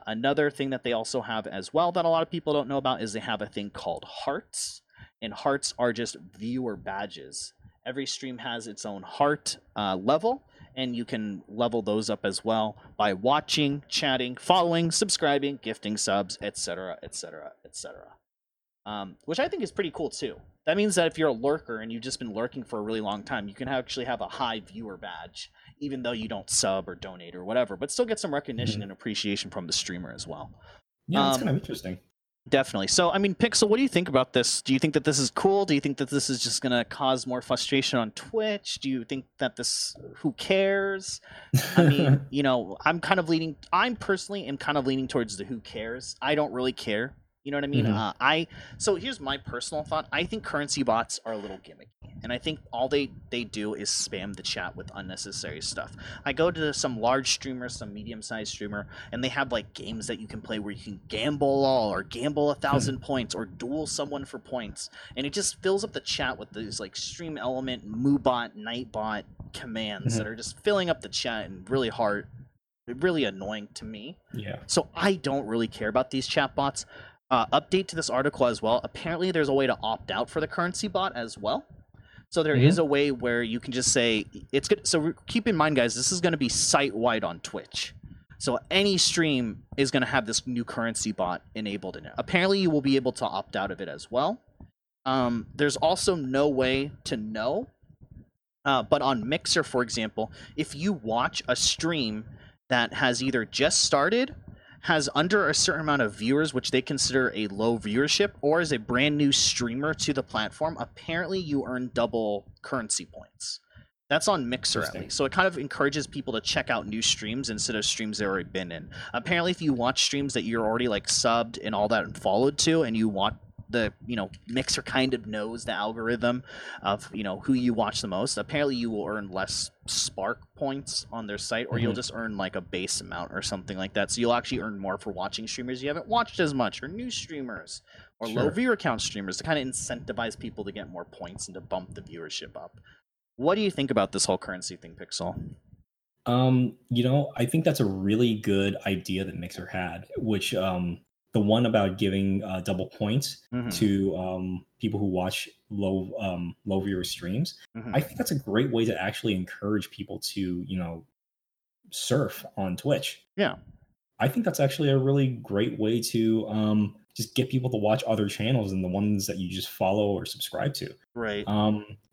Another thing that they also have as well that a lot of people don't know about is they have a thing called hearts, and hearts are just viewer badges. Every stream has its own heart level, and you can level those up as well by watching, chatting, following, subscribing, gifting subs, etc., etc., etc., which I think is pretty cool too. That means that if you're a lurker and you've just been lurking for a really long time, you can actually have a high viewer badge, even though you don't sub or donate or whatever, but still get some recognition and appreciation from the streamer as well. Yeah, that's kind of interesting. Definitely. So, I mean, Pixel, what do you think about this? Do you think that this is cool? Do you think that this is just going to cause more frustration on Twitch? Do you think that this, who cares? I mean, you know, I'm personally kind of leaning towards the who cares. I don't really care. You know what I mean? So here's my personal thought. I think currency bots are a little gimmicky, and I think all they do is spam the chat with unnecessary stuff. I go to some large streamer, some medium-sized streamer, and they have like games that you can play where you can gamble all or gamble 1,000 points or duel someone for points, and it just fills up the chat with these like stream element, moobot, nightbot commands that are just filling up the chat and really annoying to me. Yeah. So I don't really care about these chat bots. Update to this article as well. Apparently, there's a way to opt out for the currency bot as well. So there is a way where you can just say it's good. So keep in mind, guys, this is going to be site-wide on Twitch. So any stream is going to have this new currency bot enabled in it. Apparently, you will be able to opt out of it as well. There's also no way to know. But on Mixer, for example, if you watch a stream that has either just started, has under a certain amount of viewers, which they consider a low viewership, or is a brand new streamer to the platform, apparently you earn double currency points. That's on Mixer at least. So it kind of encourages people to check out new streams instead of streams they've already been in. Apparently, if you watch streams that you're already like subbed and all that and followed to, and you want the, you know, Mixer kind of knows the algorithm of, you know, who you watch the most, apparently you will earn less spark points on their site, or you'll just earn like a base amount or something like that. So you'll actually earn more for watching streamers you haven't watched as much, or new streamers, or low viewer count streamers, to kind of incentivize people to get more points and to bump the viewership up. What do you think about this whole currency thing, Pixel? You know, I think that's a really good idea that Mixer had, which the one about giving double points to people who watch low viewer streams. I think that's a great way to actually encourage people to, you know, surf on Twitch. Yeah. I think that's actually a really great way to just get people to watch other channels than the ones that you just follow or subscribe to. Right.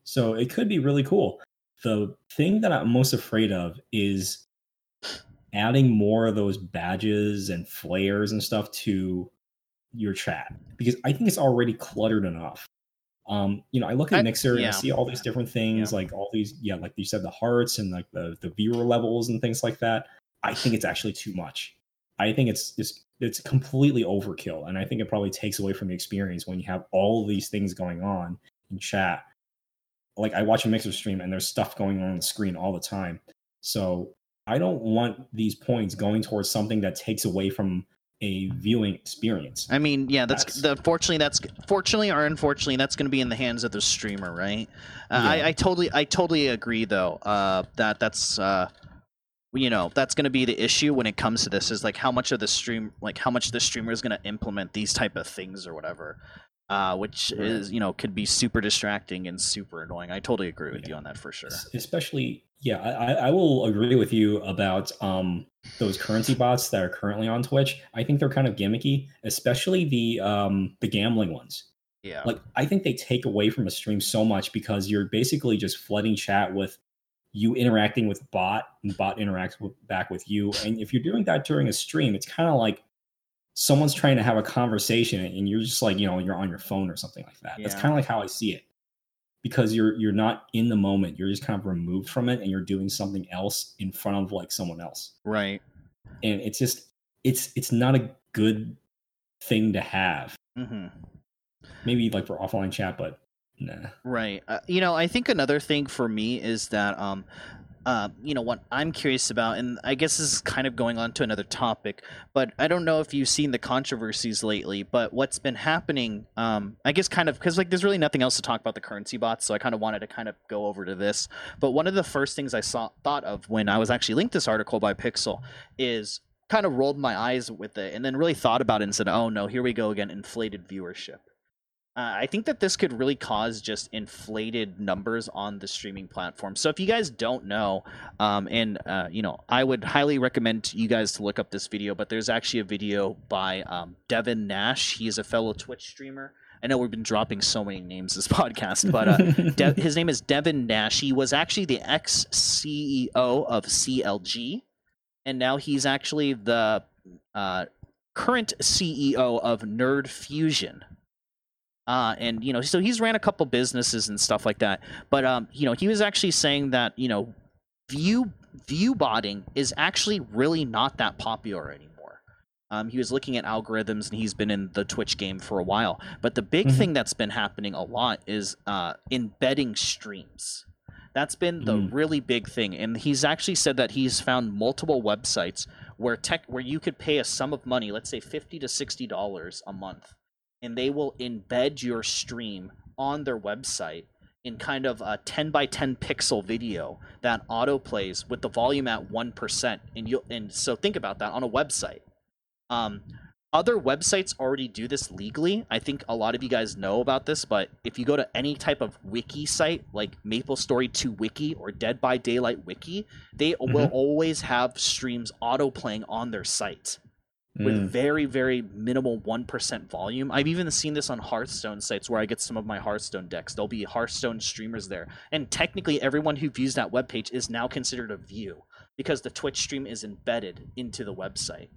So it could be really cool. The thing that I'm most afraid of is adding more of those badges and flares and stuff to your chat, because I think it's already cluttered enough. You know, I look at Mixer and I see all these different things, like all these, like you said, the hearts and like the viewer levels and things like that. I think it's actually too much. I think it's completely overkill, and I think it probably takes away from the experience when you have all of these things going on in chat. Like, I watch a Mixer stream and there's stuff going on the screen all the time. So I don't want these points going towards something that takes away from a viewing experience. I mean, yeah, fortunately or unfortunately, that's going to be in the hands of the streamer, right? I totally agree, though. That's going to be the issue when it comes to this, is like how much the streamer is going to implement these type of things or whatever, which is, you know, could be super distracting and super annoying. I totally agree with you on that for sure. Especially. Yeah, I will agree with you about those currency bots that are currently on Twitch. I think they're kind of gimmicky, especially the gambling ones. Yeah. Like, I think they take away from a stream so much because you're basically just flooding chat with you interacting with bot, and bot interacts with, back with you. And if you're doing that during a stream, it's kind of like someone's trying to have a conversation and you're just like, you know, you're on your phone or something like that. Yeah. That's kind of like how I see it, because you're not in the moment. You're just kind of removed from it and you're doing something else in front of like someone else. Right. And it's just, it's not a good thing to have. Mm-hmm. Maybe like for offline chat, but nah. Right. You know, I think another thing for me is that, you know, what I'm curious about, and I guess this is kind of going on to another topic, but I don't know if you've seen the controversies lately, but what's been happening, I guess kind of, because like there's really nothing else to talk about the currency bots, so I kind of wanted to kind of go over to this. But one of the first things I thought of when I was actually linked this article by Pixel is kind of rolled my eyes with it and then really thought about it and said, oh no, here we go again, inflated viewership. I think that this could really cause just inflated numbers on the streaming platform. So if you guys don't know, you know, I would highly recommend you guys to look up this video, but there's actually a video by Devin Nash. He is a fellow Twitch streamer. I know we've been dropping so many names this podcast, but his name is Devin Nash. He was actually the ex-CEO of CLG, and now he's actually the current CEO of Nerd Fusion. And, you know, so he's ran a couple businesses and stuff like that. But, you know, he was actually saying that, you know, view botting is actually really not that popular anymore. He was looking at algorithms, and he's been in the Twitch game for a while. But the big thing that's been happening a lot is embedding streams. That's been the really big thing. And he's actually said that he's found multiple websites where you could pay a sum of money, let's say $50 to $60 a month, and they will embed your stream on their website in kind of a 10 by 10 pixel video that auto plays with the volume at 1%. And so think about that on a website. Other websites already do this legally. I think a lot of you guys know about this, but if you go to any type of wiki site like MapleStory 2 Wiki or Dead by Daylight Wiki, they will always have streams auto playing on their site with very, very minimal 1% volume. I've even seen this on Hearthstone sites where I get some of my Hearthstone decks. There'll be Hearthstone streamers there. And technically, everyone who views that webpage is now considered a view because the Twitch stream is embedded into the website,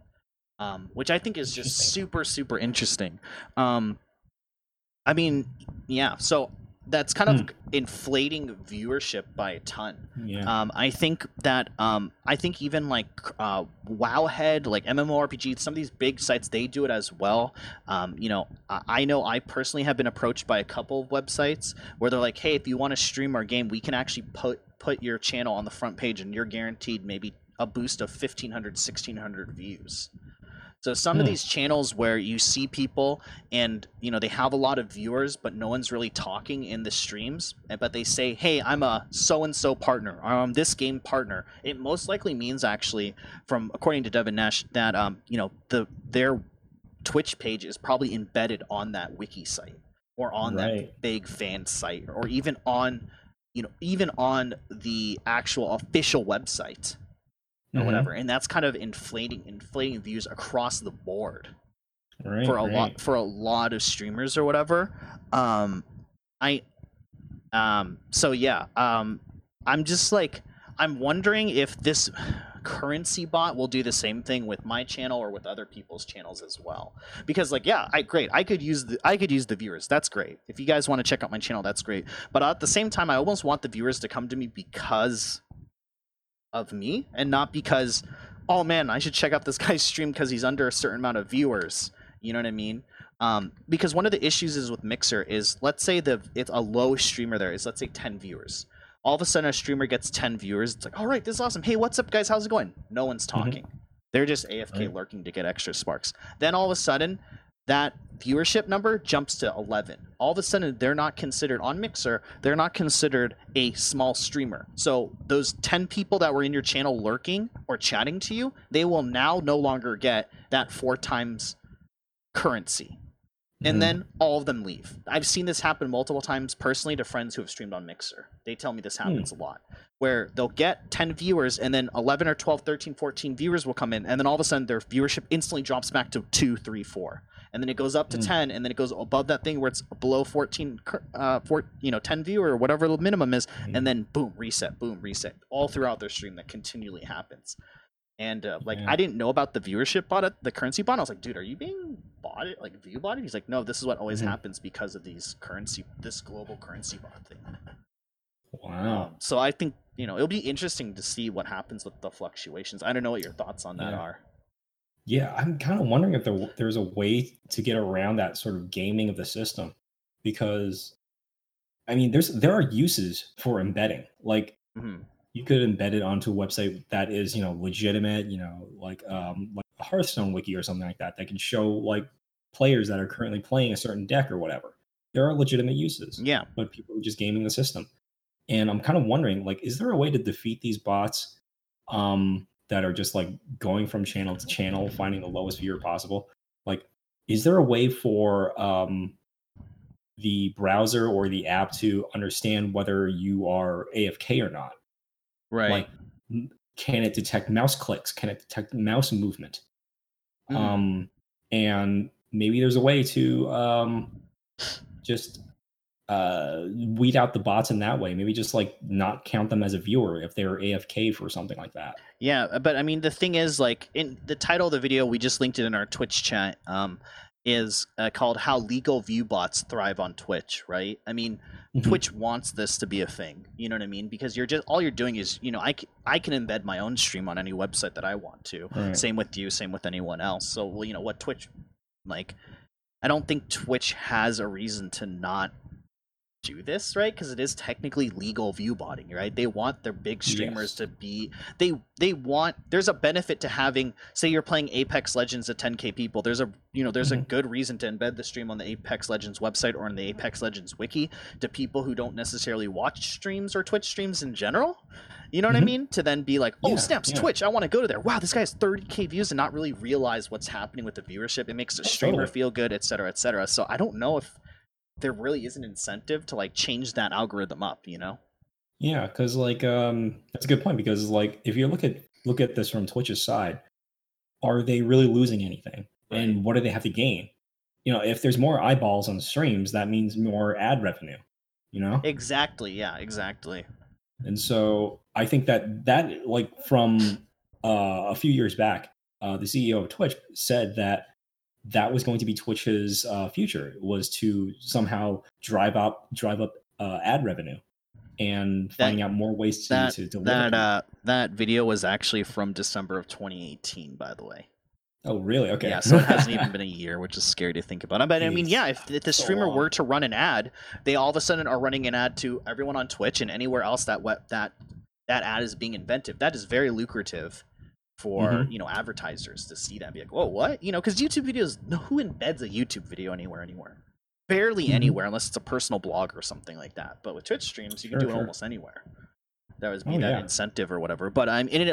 which I think is just super, super interesting. I mean, yeah, so that's kind of inflating viewership by a ton. Yeah. I think even like Wowhead, like MMORPG, some of these big sites, they do it as well. You know I personally have been approached by a couple of websites where they're like, hey, if you want to stream our game, we can actually put your channel on the front page and you're guaranteed maybe a boost of 1,500, 1,600 views. So some of these channels where you see people and, you know, they have a lot of viewers, but no one's really talking in the streams, but they say, hey, I'm a so-and-so partner, or I'm this game partner. It most likely means actually, according to Devin Nash, that, you know, their Twitch page is probably embedded on that wiki site or on that big fan site or even on, you know, even on the actual official website. Or whatever, and that's kind of inflating views across the board for a lot of streamers or whatever. I'm just like, I'm wondering if this currency bot will do the same thing with my channel or with other people's channels as well. Because like, yeah, I could use the viewers. That's great. If you guys want to check out my channel, that's great. But at the same time, I almost want the viewers to come to me because of me and not because, oh man, I should check out this guy's stream because he's under a certain amount of viewers. You know what I mean? Because one of the issues is with Mixer is, let's say it's a low streamer there is, let's say 10 viewers. All of a sudden a streamer gets 10 viewers. It's like, all right, this is awesome. Hey, what's up guys? How's it going? No one's talking. They're just AFK lurking to get extra sparks. Then all of a sudden that viewership number jumps to 11. All of a sudden, they're not considered on Mixer. They're not considered a small streamer. So those 10 people that were in your channel lurking or chatting to you, they will now no longer get that 4 times currency. and then all of them leave. I've seen this happen multiple times personally to friends who have streamed on Mixer. They tell me this happens a lot, where they'll get 10 viewers and then 11 or 12, 13, 14 viewers will come in, and then all of a sudden their viewership instantly drops back to 2, 3, 4. And then it goes up to 10, and then it goes above that thing where it's below 14, 10 viewer or whatever the minimum is, and then boom, reset, all throughout their stream. That continually happens. And I didn't know about the viewership bot, the currency bot. I was like, dude, are you being botted, like view botted? He's like, no, this is what always happens because of this global currency bot thing. Wow. So I think, it'll be interesting to see what happens with the fluctuations. I don't know what your thoughts on that are. Yeah, I'm kind of wondering if there's a way to get around that sort of gaming of the system, because, there are uses for embedding. Like, you could embed it onto a website that is, legitimate, like a Hearthstone wiki or something like that, that can show, players that are currently playing a certain deck or whatever. There are legitimate uses. Yeah. But people are just gaming the system. And I'm kind of wondering, is there a way to defeat these bots? That are just going from channel to channel, finding the lowest viewer possible. Is there a way for the browser or the app to understand whether you are AFK or not? Right. Can it detect mouse clicks? Can it detect mouse movement? And maybe there's a way to weed out the bots in that way. Maybe just not count them as a viewer if they're AFK for something like that. Yeah, but the thing is, in the title of the video, we just linked it in our Twitch chat, is called How Legal View Bots Thrive on Twitch, right? Twitch wants this to be a thing, you know what I mean? Because all you're doing is, I can embed my own stream on any website that I want to. Right. Same with you, same with anyone else. So, what Twitch, I don't think Twitch has a reason to not do this, right? Because it is technically legal view botting, right? They want their big streamers to be there's a benefit to having, say you're playing Apex Legends to 10k people, there's a good reason to embed the stream on the Apex Legends website or in the Apex Legends wiki to people who don't necessarily watch streams or Twitch streams in general, what I mean, to then be like, oh yeah, snaps, yeah, Twitch, I want to go to there, wow, this guy has 30k views and not really realize what's happening with the viewership. It makes the streamer feel good, etc., etc. So I don't know if there really is an incentive to change that algorithm up, Yeah, because that's a good point, because if you look at this from Twitch's side, are they really losing anything? Right. And what do they have to gain? If there's more eyeballs on streams, that means more ad revenue, Exactly, yeah, exactly. And so I think that from a few years back, the CEO of Twitch said that was going to be Twitch's future, was to somehow drive up ad revenue and finding out more ways to deliver that. That video was actually from December of 2018, by the way. Oh, really? Okay. Yeah, so it hasn't even been a year, which is scary to think about. But if the streamer were to run an ad, they all of a sudden are running an ad to everyone on Twitch and anywhere else that ad is being inventive. That is very lucrative for advertisers to see that and be like, whoa, what? Because YouTube videos, who embeds a YouTube video anywhere? Barely anywhere, unless it's a personal blog or something like that. But with Twitch streams, you can do it almost anywhere. That would be incentive or whatever. But and it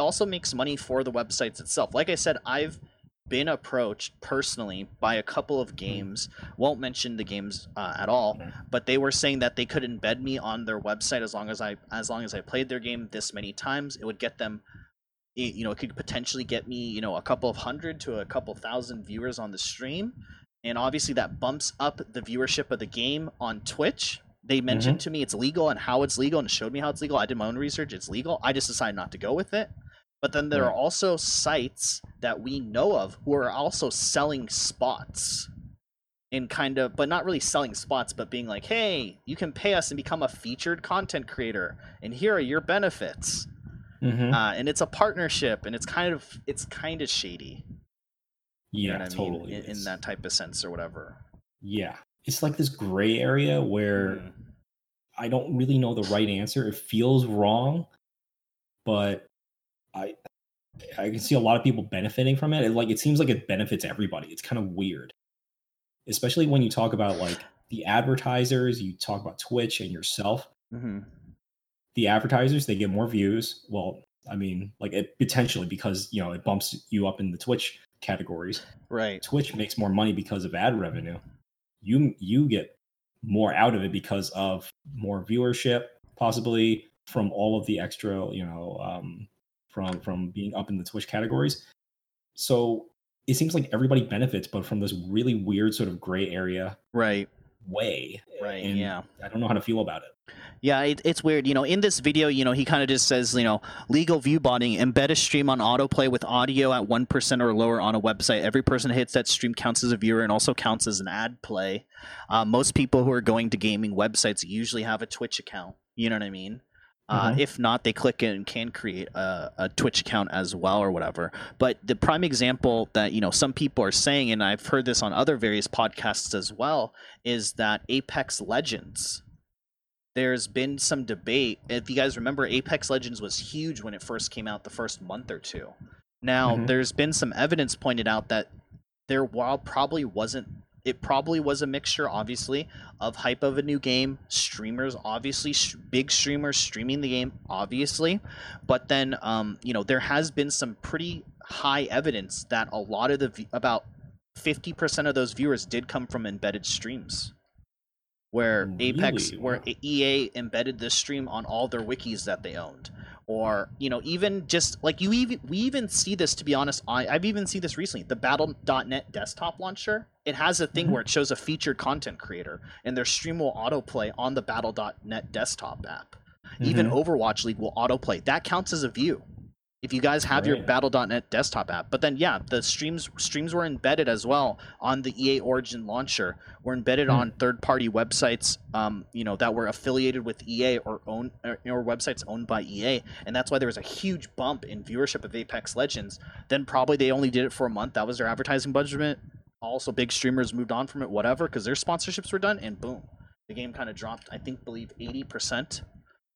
also makes money for the websites itself. Like I said, I've been approached personally by a couple of games. Won't mention the games at all, but they were saying that they could embed me on their website as long as I played their game this many times. It would get them. It could potentially get me, a couple of hundred to a couple thousand viewers on the stream. And obviously that bumps up the viewership of the game on Twitch. They mentioned to me it's legal and how it's legal and showed me how it's legal. I did my own research. It's legal. I just decided not to go with it. But then there are also sites that we know of who are also selling spots. And but not really selling spots, but being like, hey, you can pay us and become a featured content creator. And here are your benefits. And it's a partnership, and it's kind of shady. Yeah, totally. In that type of sense or whatever. Yeah, it's this gray area where I don't really know the right answer. It feels wrong, but I can see a lot of people benefiting from it. It seems like it benefits everybody. It's kind of weird, especially when you talk about the advertisers. You talk about Twitch and yourself. The advertisers, they get more views. Well, it potentially, because it bumps you up in the Twitch categories. Right. Twitch makes more money because of ad revenue. You get more out of it because of more viewership, possibly from all of the extra, from being up in the Twitch categories. So it seems like everybody benefits, but from this really weird sort of gray area. Right. Way. Right. And yeah. I don't know how to feel about it. Yeah, it's weird. In this video, he kind of just says, legal view botting, embed a stream on autoplay with audio at 1% or lower on a website. Every person hits that stream counts as a viewer and also counts as an ad play. Most people who are going to gaming websites usually have a Twitch account. You know what I mean? If not, they click it and can create a Twitch account as well or whatever. But the prime example that, some people are saying, and I've heard this on other various podcasts as well, is that Apex Legends. There's been some debate. If you guys remember, Apex Legends was huge when it first came out the first month or two. Now, there's been some evidence pointed out that there probably was a mixture, obviously, of hype of a new game, streamers, obviously, big streamers streaming the game, obviously. But then, there has been some pretty high evidence that a lot of about 50% of those viewers did come from embedded streams. Where EA embedded this stream on all their wikis that they owned. Or, even just like we even see this, to be honest. I've even seen this recently. The Battle.net desktop launcher, it has a thing where it shows a featured content creator and their stream will autoplay on the Battle.net desktop app. Even Overwatch League will autoplay. That counts as a view if you guys have your Battle.net desktop app. But then, yeah, the streams were embedded as well on the EA Origin launcher, were embedded on third-party websites, that were affiliated with EA or websites owned by EA. And that's why there was a huge bump in viewership of Apex Legends. Then probably they only did it for a month. That was their advertising budget. Also, big streamers moved on from it, whatever, because their sponsorships were done, and boom. The game kind of dropped, 80%.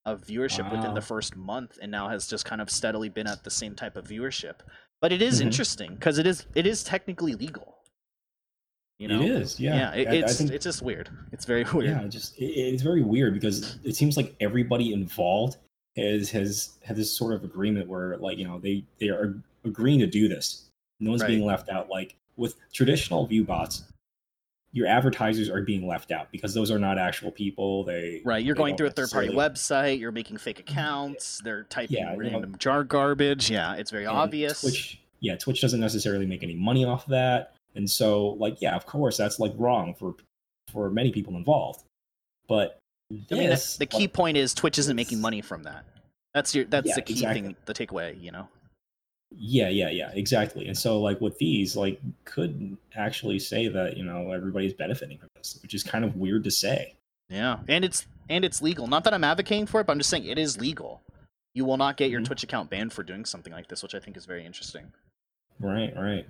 Of viewership within the first month, and now has just kind of steadily been at the same type of viewership. But it is interesting because it is technically legal. It is, yeah. It's just weird. It's very weird. Yeah, it's very weird because it seems like everybody involved has this sort of agreement where they are agreeing to do this. No one's being left out. Like with traditional view bots, your advertisers are being left out because those are not actual people. You're going through a third-party website. You're making fake accounts. They're typing random jar garbage. Yeah, it's very obvious. Twitch doesn't necessarily make any money off of that. And so, of course, that's, wrong for many people involved. But the key point is Twitch isn't making money from that. That's the key thing, the takeaway, Yeah, exactly. And so, with these, could actually say that, everybody's benefiting from this, which is kind of weird to say. Yeah, and it's legal. Not that I'm advocating for it, but I'm just saying it is legal. You will not get your Twitch account banned for doing something like this, which I think is very interesting. Right.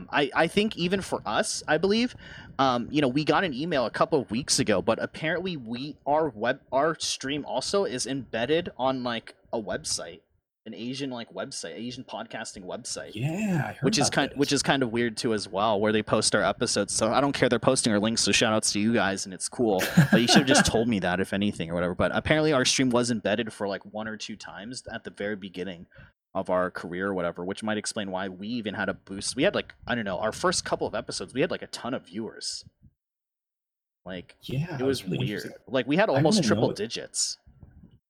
I think even for us, I believe, we got an email a couple of weeks ago, but apparently our stream also is embedded on, a website. An Asian podcasting website. Yeah, I heard which is kind of weird too as well, where they post our episodes. So I don't care they're posting our links. So shout outs to you guys, and it's cool. But you should have just told me that, if anything or whatever. But apparently our stream was embedded for one or two times at the very beginning of our career or whatever, which might explain why we even had a boost. We had our first couple of episodes, we had a ton of viewers. It was really weird. We had almost triple digits.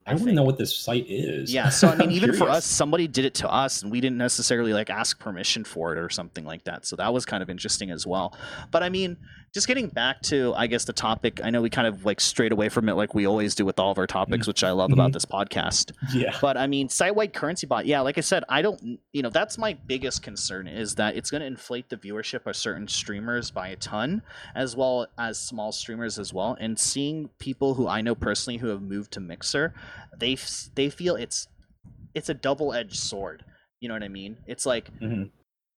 I want to know what this site is. Yeah, so I mean, even curious. For us, somebody did it to us, and we didn't necessarily ask permission for it or something like that. So that was kind of interesting as well. But I mean, just getting back to, I guess, the topic. I know we kind of strayed away from it, like we always do with all of our topics, which I love about this podcast. Yeah. But I mean, site-wide currency bot. Yeah, like I said, I don't. That's my biggest concern is that it's going to inflate the viewership of certain streamers by a ton, as well as small streamers as well. And seeing people who I know personally who have moved to Mixer. They feel it's a double-edged sword. You know what I mean? It's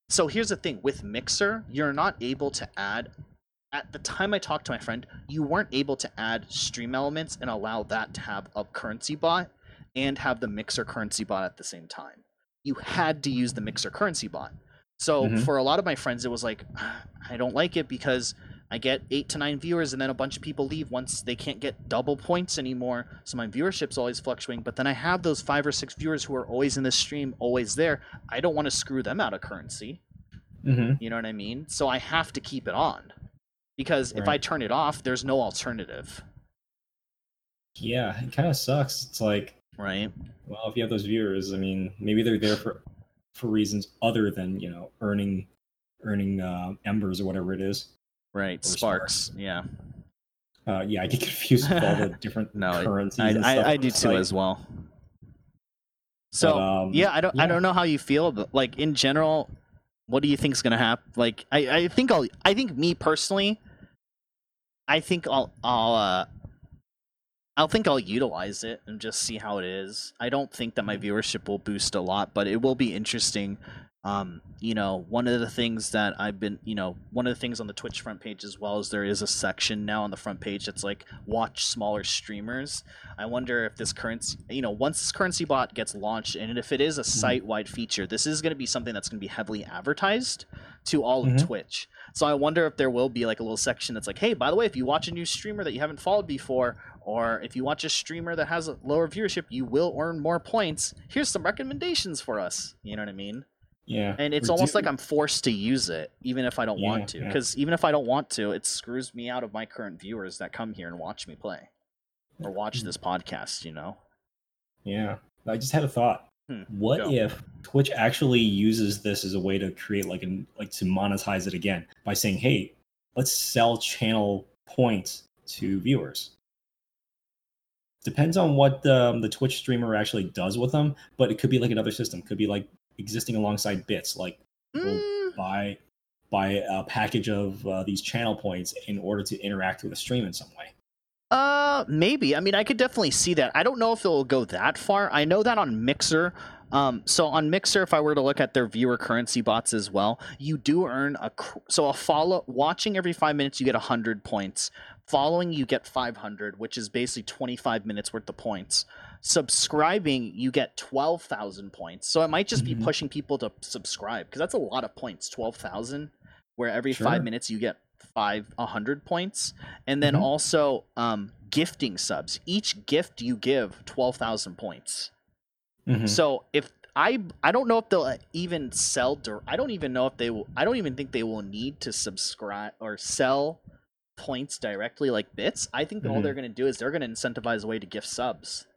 so here's the thing. With Mixer, you're not able to add – at the time I talked to my friend, you weren't able to add stream elements and allow that to have a currency bot and have the Mixer currency bot at the same time. You had to use the Mixer currency bot. So for a lot of my friends, it was I don't like it because – I get 8 to 9 viewers, and then a bunch of people leave once they can't get double points anymore. So my viewership's always fluctuating. But then I have those 5 or 6 viewers who are always in this stream, always there. I don't want to screw them out of currency. Mm-hmm. You know what I mean? So I have to keep it on, because if I turn it off, there's no alternative. Yeah, it kind of sucks. It's like, well, if you have those viewers, I mean, maybe they're there for reasons other than, you know, earning embers or whatever it is. Right, sparks. Yeah. Yeah, I get confused with all the different currencies. I do too, as well. So but, I don't know how you feel, but like in general, what do you think is gonna happen? Like I think I'll utilize it and just see how it is. I don't think that my viewership will boost a lot, but it will be interesting. You know, one of the things that I've been, you know, one of the things on the Twitch front page as well is there is a section now on the front page that's like, watch smaller streamers. I wonder if this currency, you know, once this currency bot gets launched, and if it is a site-wide feature, this is going to be something that's going to be heavily advertised to all of Twitch. So I wonder if there will be like a little section that's like, hey, by the way, if you watch a new streamer that you haven't followed before, or if you watch a streamer that has a lower viewership, you will earn more points. Here's some recommendations for us. You know what I mean? Yeah. And it's almost like I'm forced to use it, even if I don't want to. Because even if I don't want to, it screws me out of my current viewers that come here and watch me play or watch this podcast, you know? Yeah. I just had a thought. If Twitch actually uses this as a way to create to monetize it again by saying, hey, let's sell channel points to viewers? Depends on what the Twitch streamer actually does with them, but it could be like another system. Could be like existing alongside bits, like we'll buy a package of these channel points in order to interact with a stream in some way. Maybe. I mean, I could definitely see that. I don't know if it'll go that far. I know that on Mixer. So on Mixer, if I were to look at their viewer currency bots as well, you do earn watching every 5 minutes, you get 100 points. Following, you get 500, which is basically 25 minutes worth of points. Subscribing, you get 12,000 points. So I might just be pushing people to subscribe, because that's a lot of points, 12,000, where every 5 minutes you get 100 points. And then also gifting subs. Each gift you give, 12,000 points. So if I don't know if they'll even sell, I don't even know if they will, I don't even think they will need to subscribe or sell points directly like bits. I think that all they're going to do is they're going to incentivize a way to gift subs.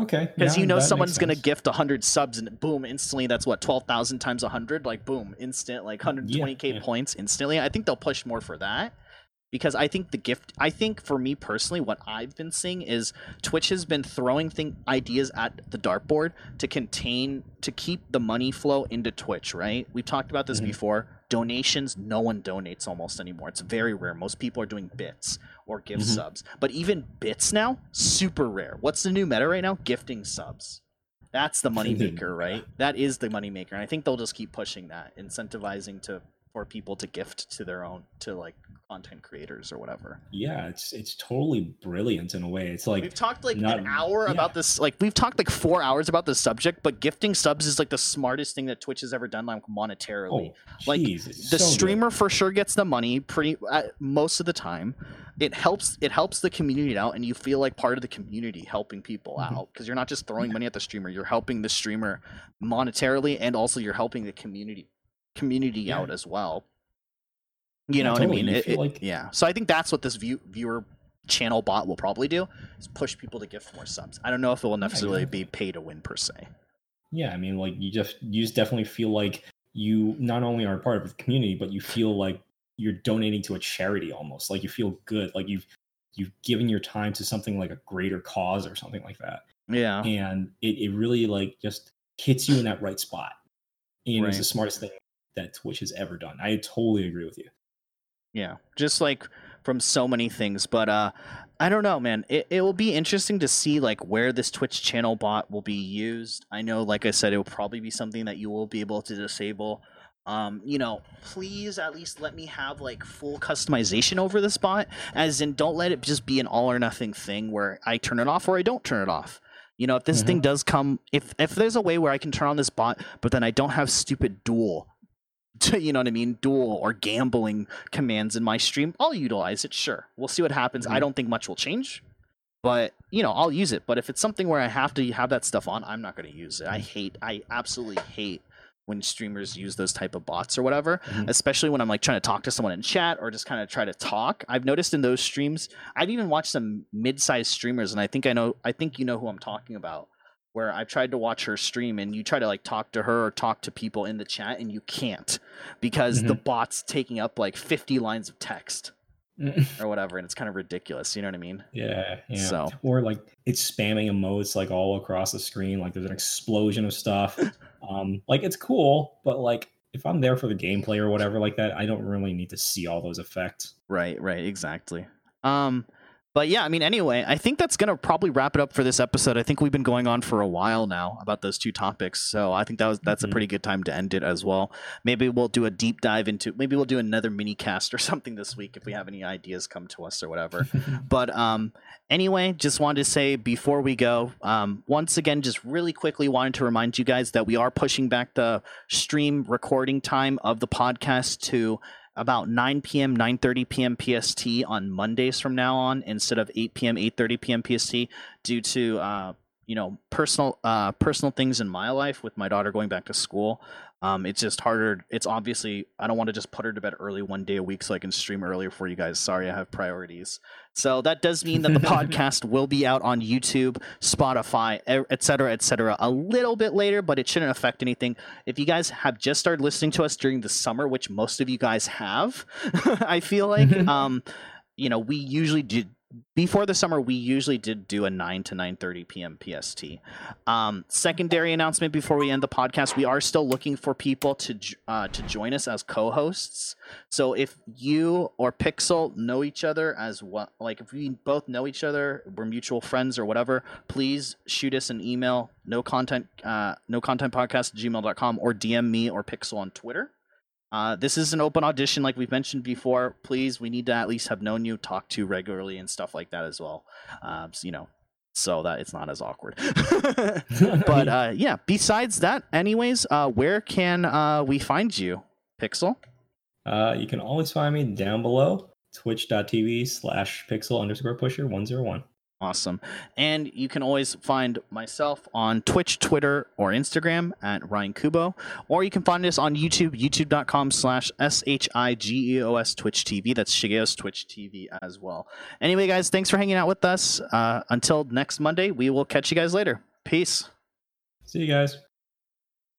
Okay. Because you know someone's going to gift 100 subs and boom, instantly that's what, 12,000 times 100? Like boom, instant, like 120k points instantly. I think they'll push more for that. Because I think for me personally, what I've been seeing is Twitch has been throwing ideas at the dartboard to keep the money flow into Twitch, right? We've talked about this before. Donations, no one donates almost anymore. It's very rare. Most people are doing bits or gift subs. But even bits now, super rare. What's the new meta right now? Gifting subs. That's the moneymaker, right? That is the moneymaker. And I think they'll just keep pushing that, incentivizing for people to gift to their own, to like content creators or whatever. Yeah, it's totally brilliant in a way. It's like we've talked like an hour about this. Like we've talked like 4 hours about this subject, but gifting subs is like the smartest thing that Twitch has ever done, like monetarily. The streamer for sure gets the money pretty most of the time. It helps the community out, and you feel like part of the community helping people out, because you're not just throwing money at the streamer. You're helping the streamer monetarily, and also you're helping the community out as well, you know what totally. I mean so I think that's what this viewer channel bot will probably do, is push people to gift more subs. I don't know if it will necessarily be pay to win per se. I mean, like you just definitely feel like you not only are a part of the community, but you feel like you're donating to a charity almost. Like you feel good, like you've given your time to something like a greater cause or something like that. Yeah, and it really like just hits you in that right spot, and it's the smartest thing that Twitch has ever done. I totally agree with you. Yeah, just like from so many things, but I don't know, man. It will be interesting to see like where this Twitch channel bot will be used. I know, like I said, it will probably be something that you will be able to disable. You know, please at least let me have like full customization over this bot, as in don't let it just be an all or nothing thing where I turn it off or I don't turn it off. You know, if this thing does come, if there's a way where I can turn on this bot, but then I don't have stupid dual. You know what I mean? Duel or gambling commands in my stream, I'll utilize it. Sure, we'll see what happens. I don't think much will change, but you know, I'll use it. But if it's something where I have to have that stuff on, I'm not going to use it. I absolutely hate when streamers use those type of bots or whatever, especially when I'm like trying to talk to someone in chat or just kind of try to talk. I've noticed in those streams, I've even watched some mid-sized streamers, and I think you know who I'm talking about, where I've tried to watch her stream and you try to like talk to her or talk to people in the chat and you can't, because the bot's taking up like 50 lines of text or whatever, and it's kind of ridiculous, you know what I mean? Yeah. So, or like it's spamming emotes like all across the screen, like there's an explosion of stuff. Like it's cool, but like if I'm there for the gameplay or whatever like that, I don't really need to see all those effects. Right, exactly. But yeah, I mean, anyway, I think that's going to probably wrap it up for this episode. I think we've been going on for a while now about those two topics. So I think that's a pretty good time to end it as well. Maybe we'll do a deep dive into, maybe we'll do another mini cast or something this week if we have any ideas come to us or whatever. But anyway, just wanted to say before we go, once again, just really quickly wanted to remind you guys that we are pushing back the stream recording time of the podcast to about 9 p.m., 9:30 p.m. PST on Mondays from now on, instead of 8 p.m., 8:30 p.m. PST, due to personal things in my life with my daughter going back to school. It's just harder. It's obviously, I don't want to just put her to bed early one day a week so I can stream earlier for you guys. Sorry, I have priorities. So that does mean that the podcast will be out on YouTube, Spotify, et cetera, a little bit later, but it shouldn't affect anything. If you guys have just started listening to us during the summer, which most of you guys have, I feel like, we usually do. Before the summer, we usually did do a 9 to 9:30 p.m. PST. Secondary announcement before we end the podcast, we are still looking for people to join us as co-hosts. So if you or Pixel know each other as well, like if we both know each other, we're mutual friends or whatever, please shoot us an email, nocontentpodcast@gmail.com, or DM me or Pixel on Twitter. This is an open audition, like we've mentioned before. Please, we need to at least have known you, talked to regularly, and stuff like that as well. So that it's not as awkward. But yeah, besides that, anyways, where can we find you, Pixel? You can always find me down below, twitch.tv/pixel_pusher101. Awesome. And you can always find myself on Twitch, Twitter, or Instagram at Ryan Kubo, or you can find us on YouTube, youtube.com/SHIGEOS Twitch TV. That's Shigeos Twitch TV as well. Anyway, guys, thanks for hanging out with us. Until next Monday, we will catch you guys later. Peace. See you guys.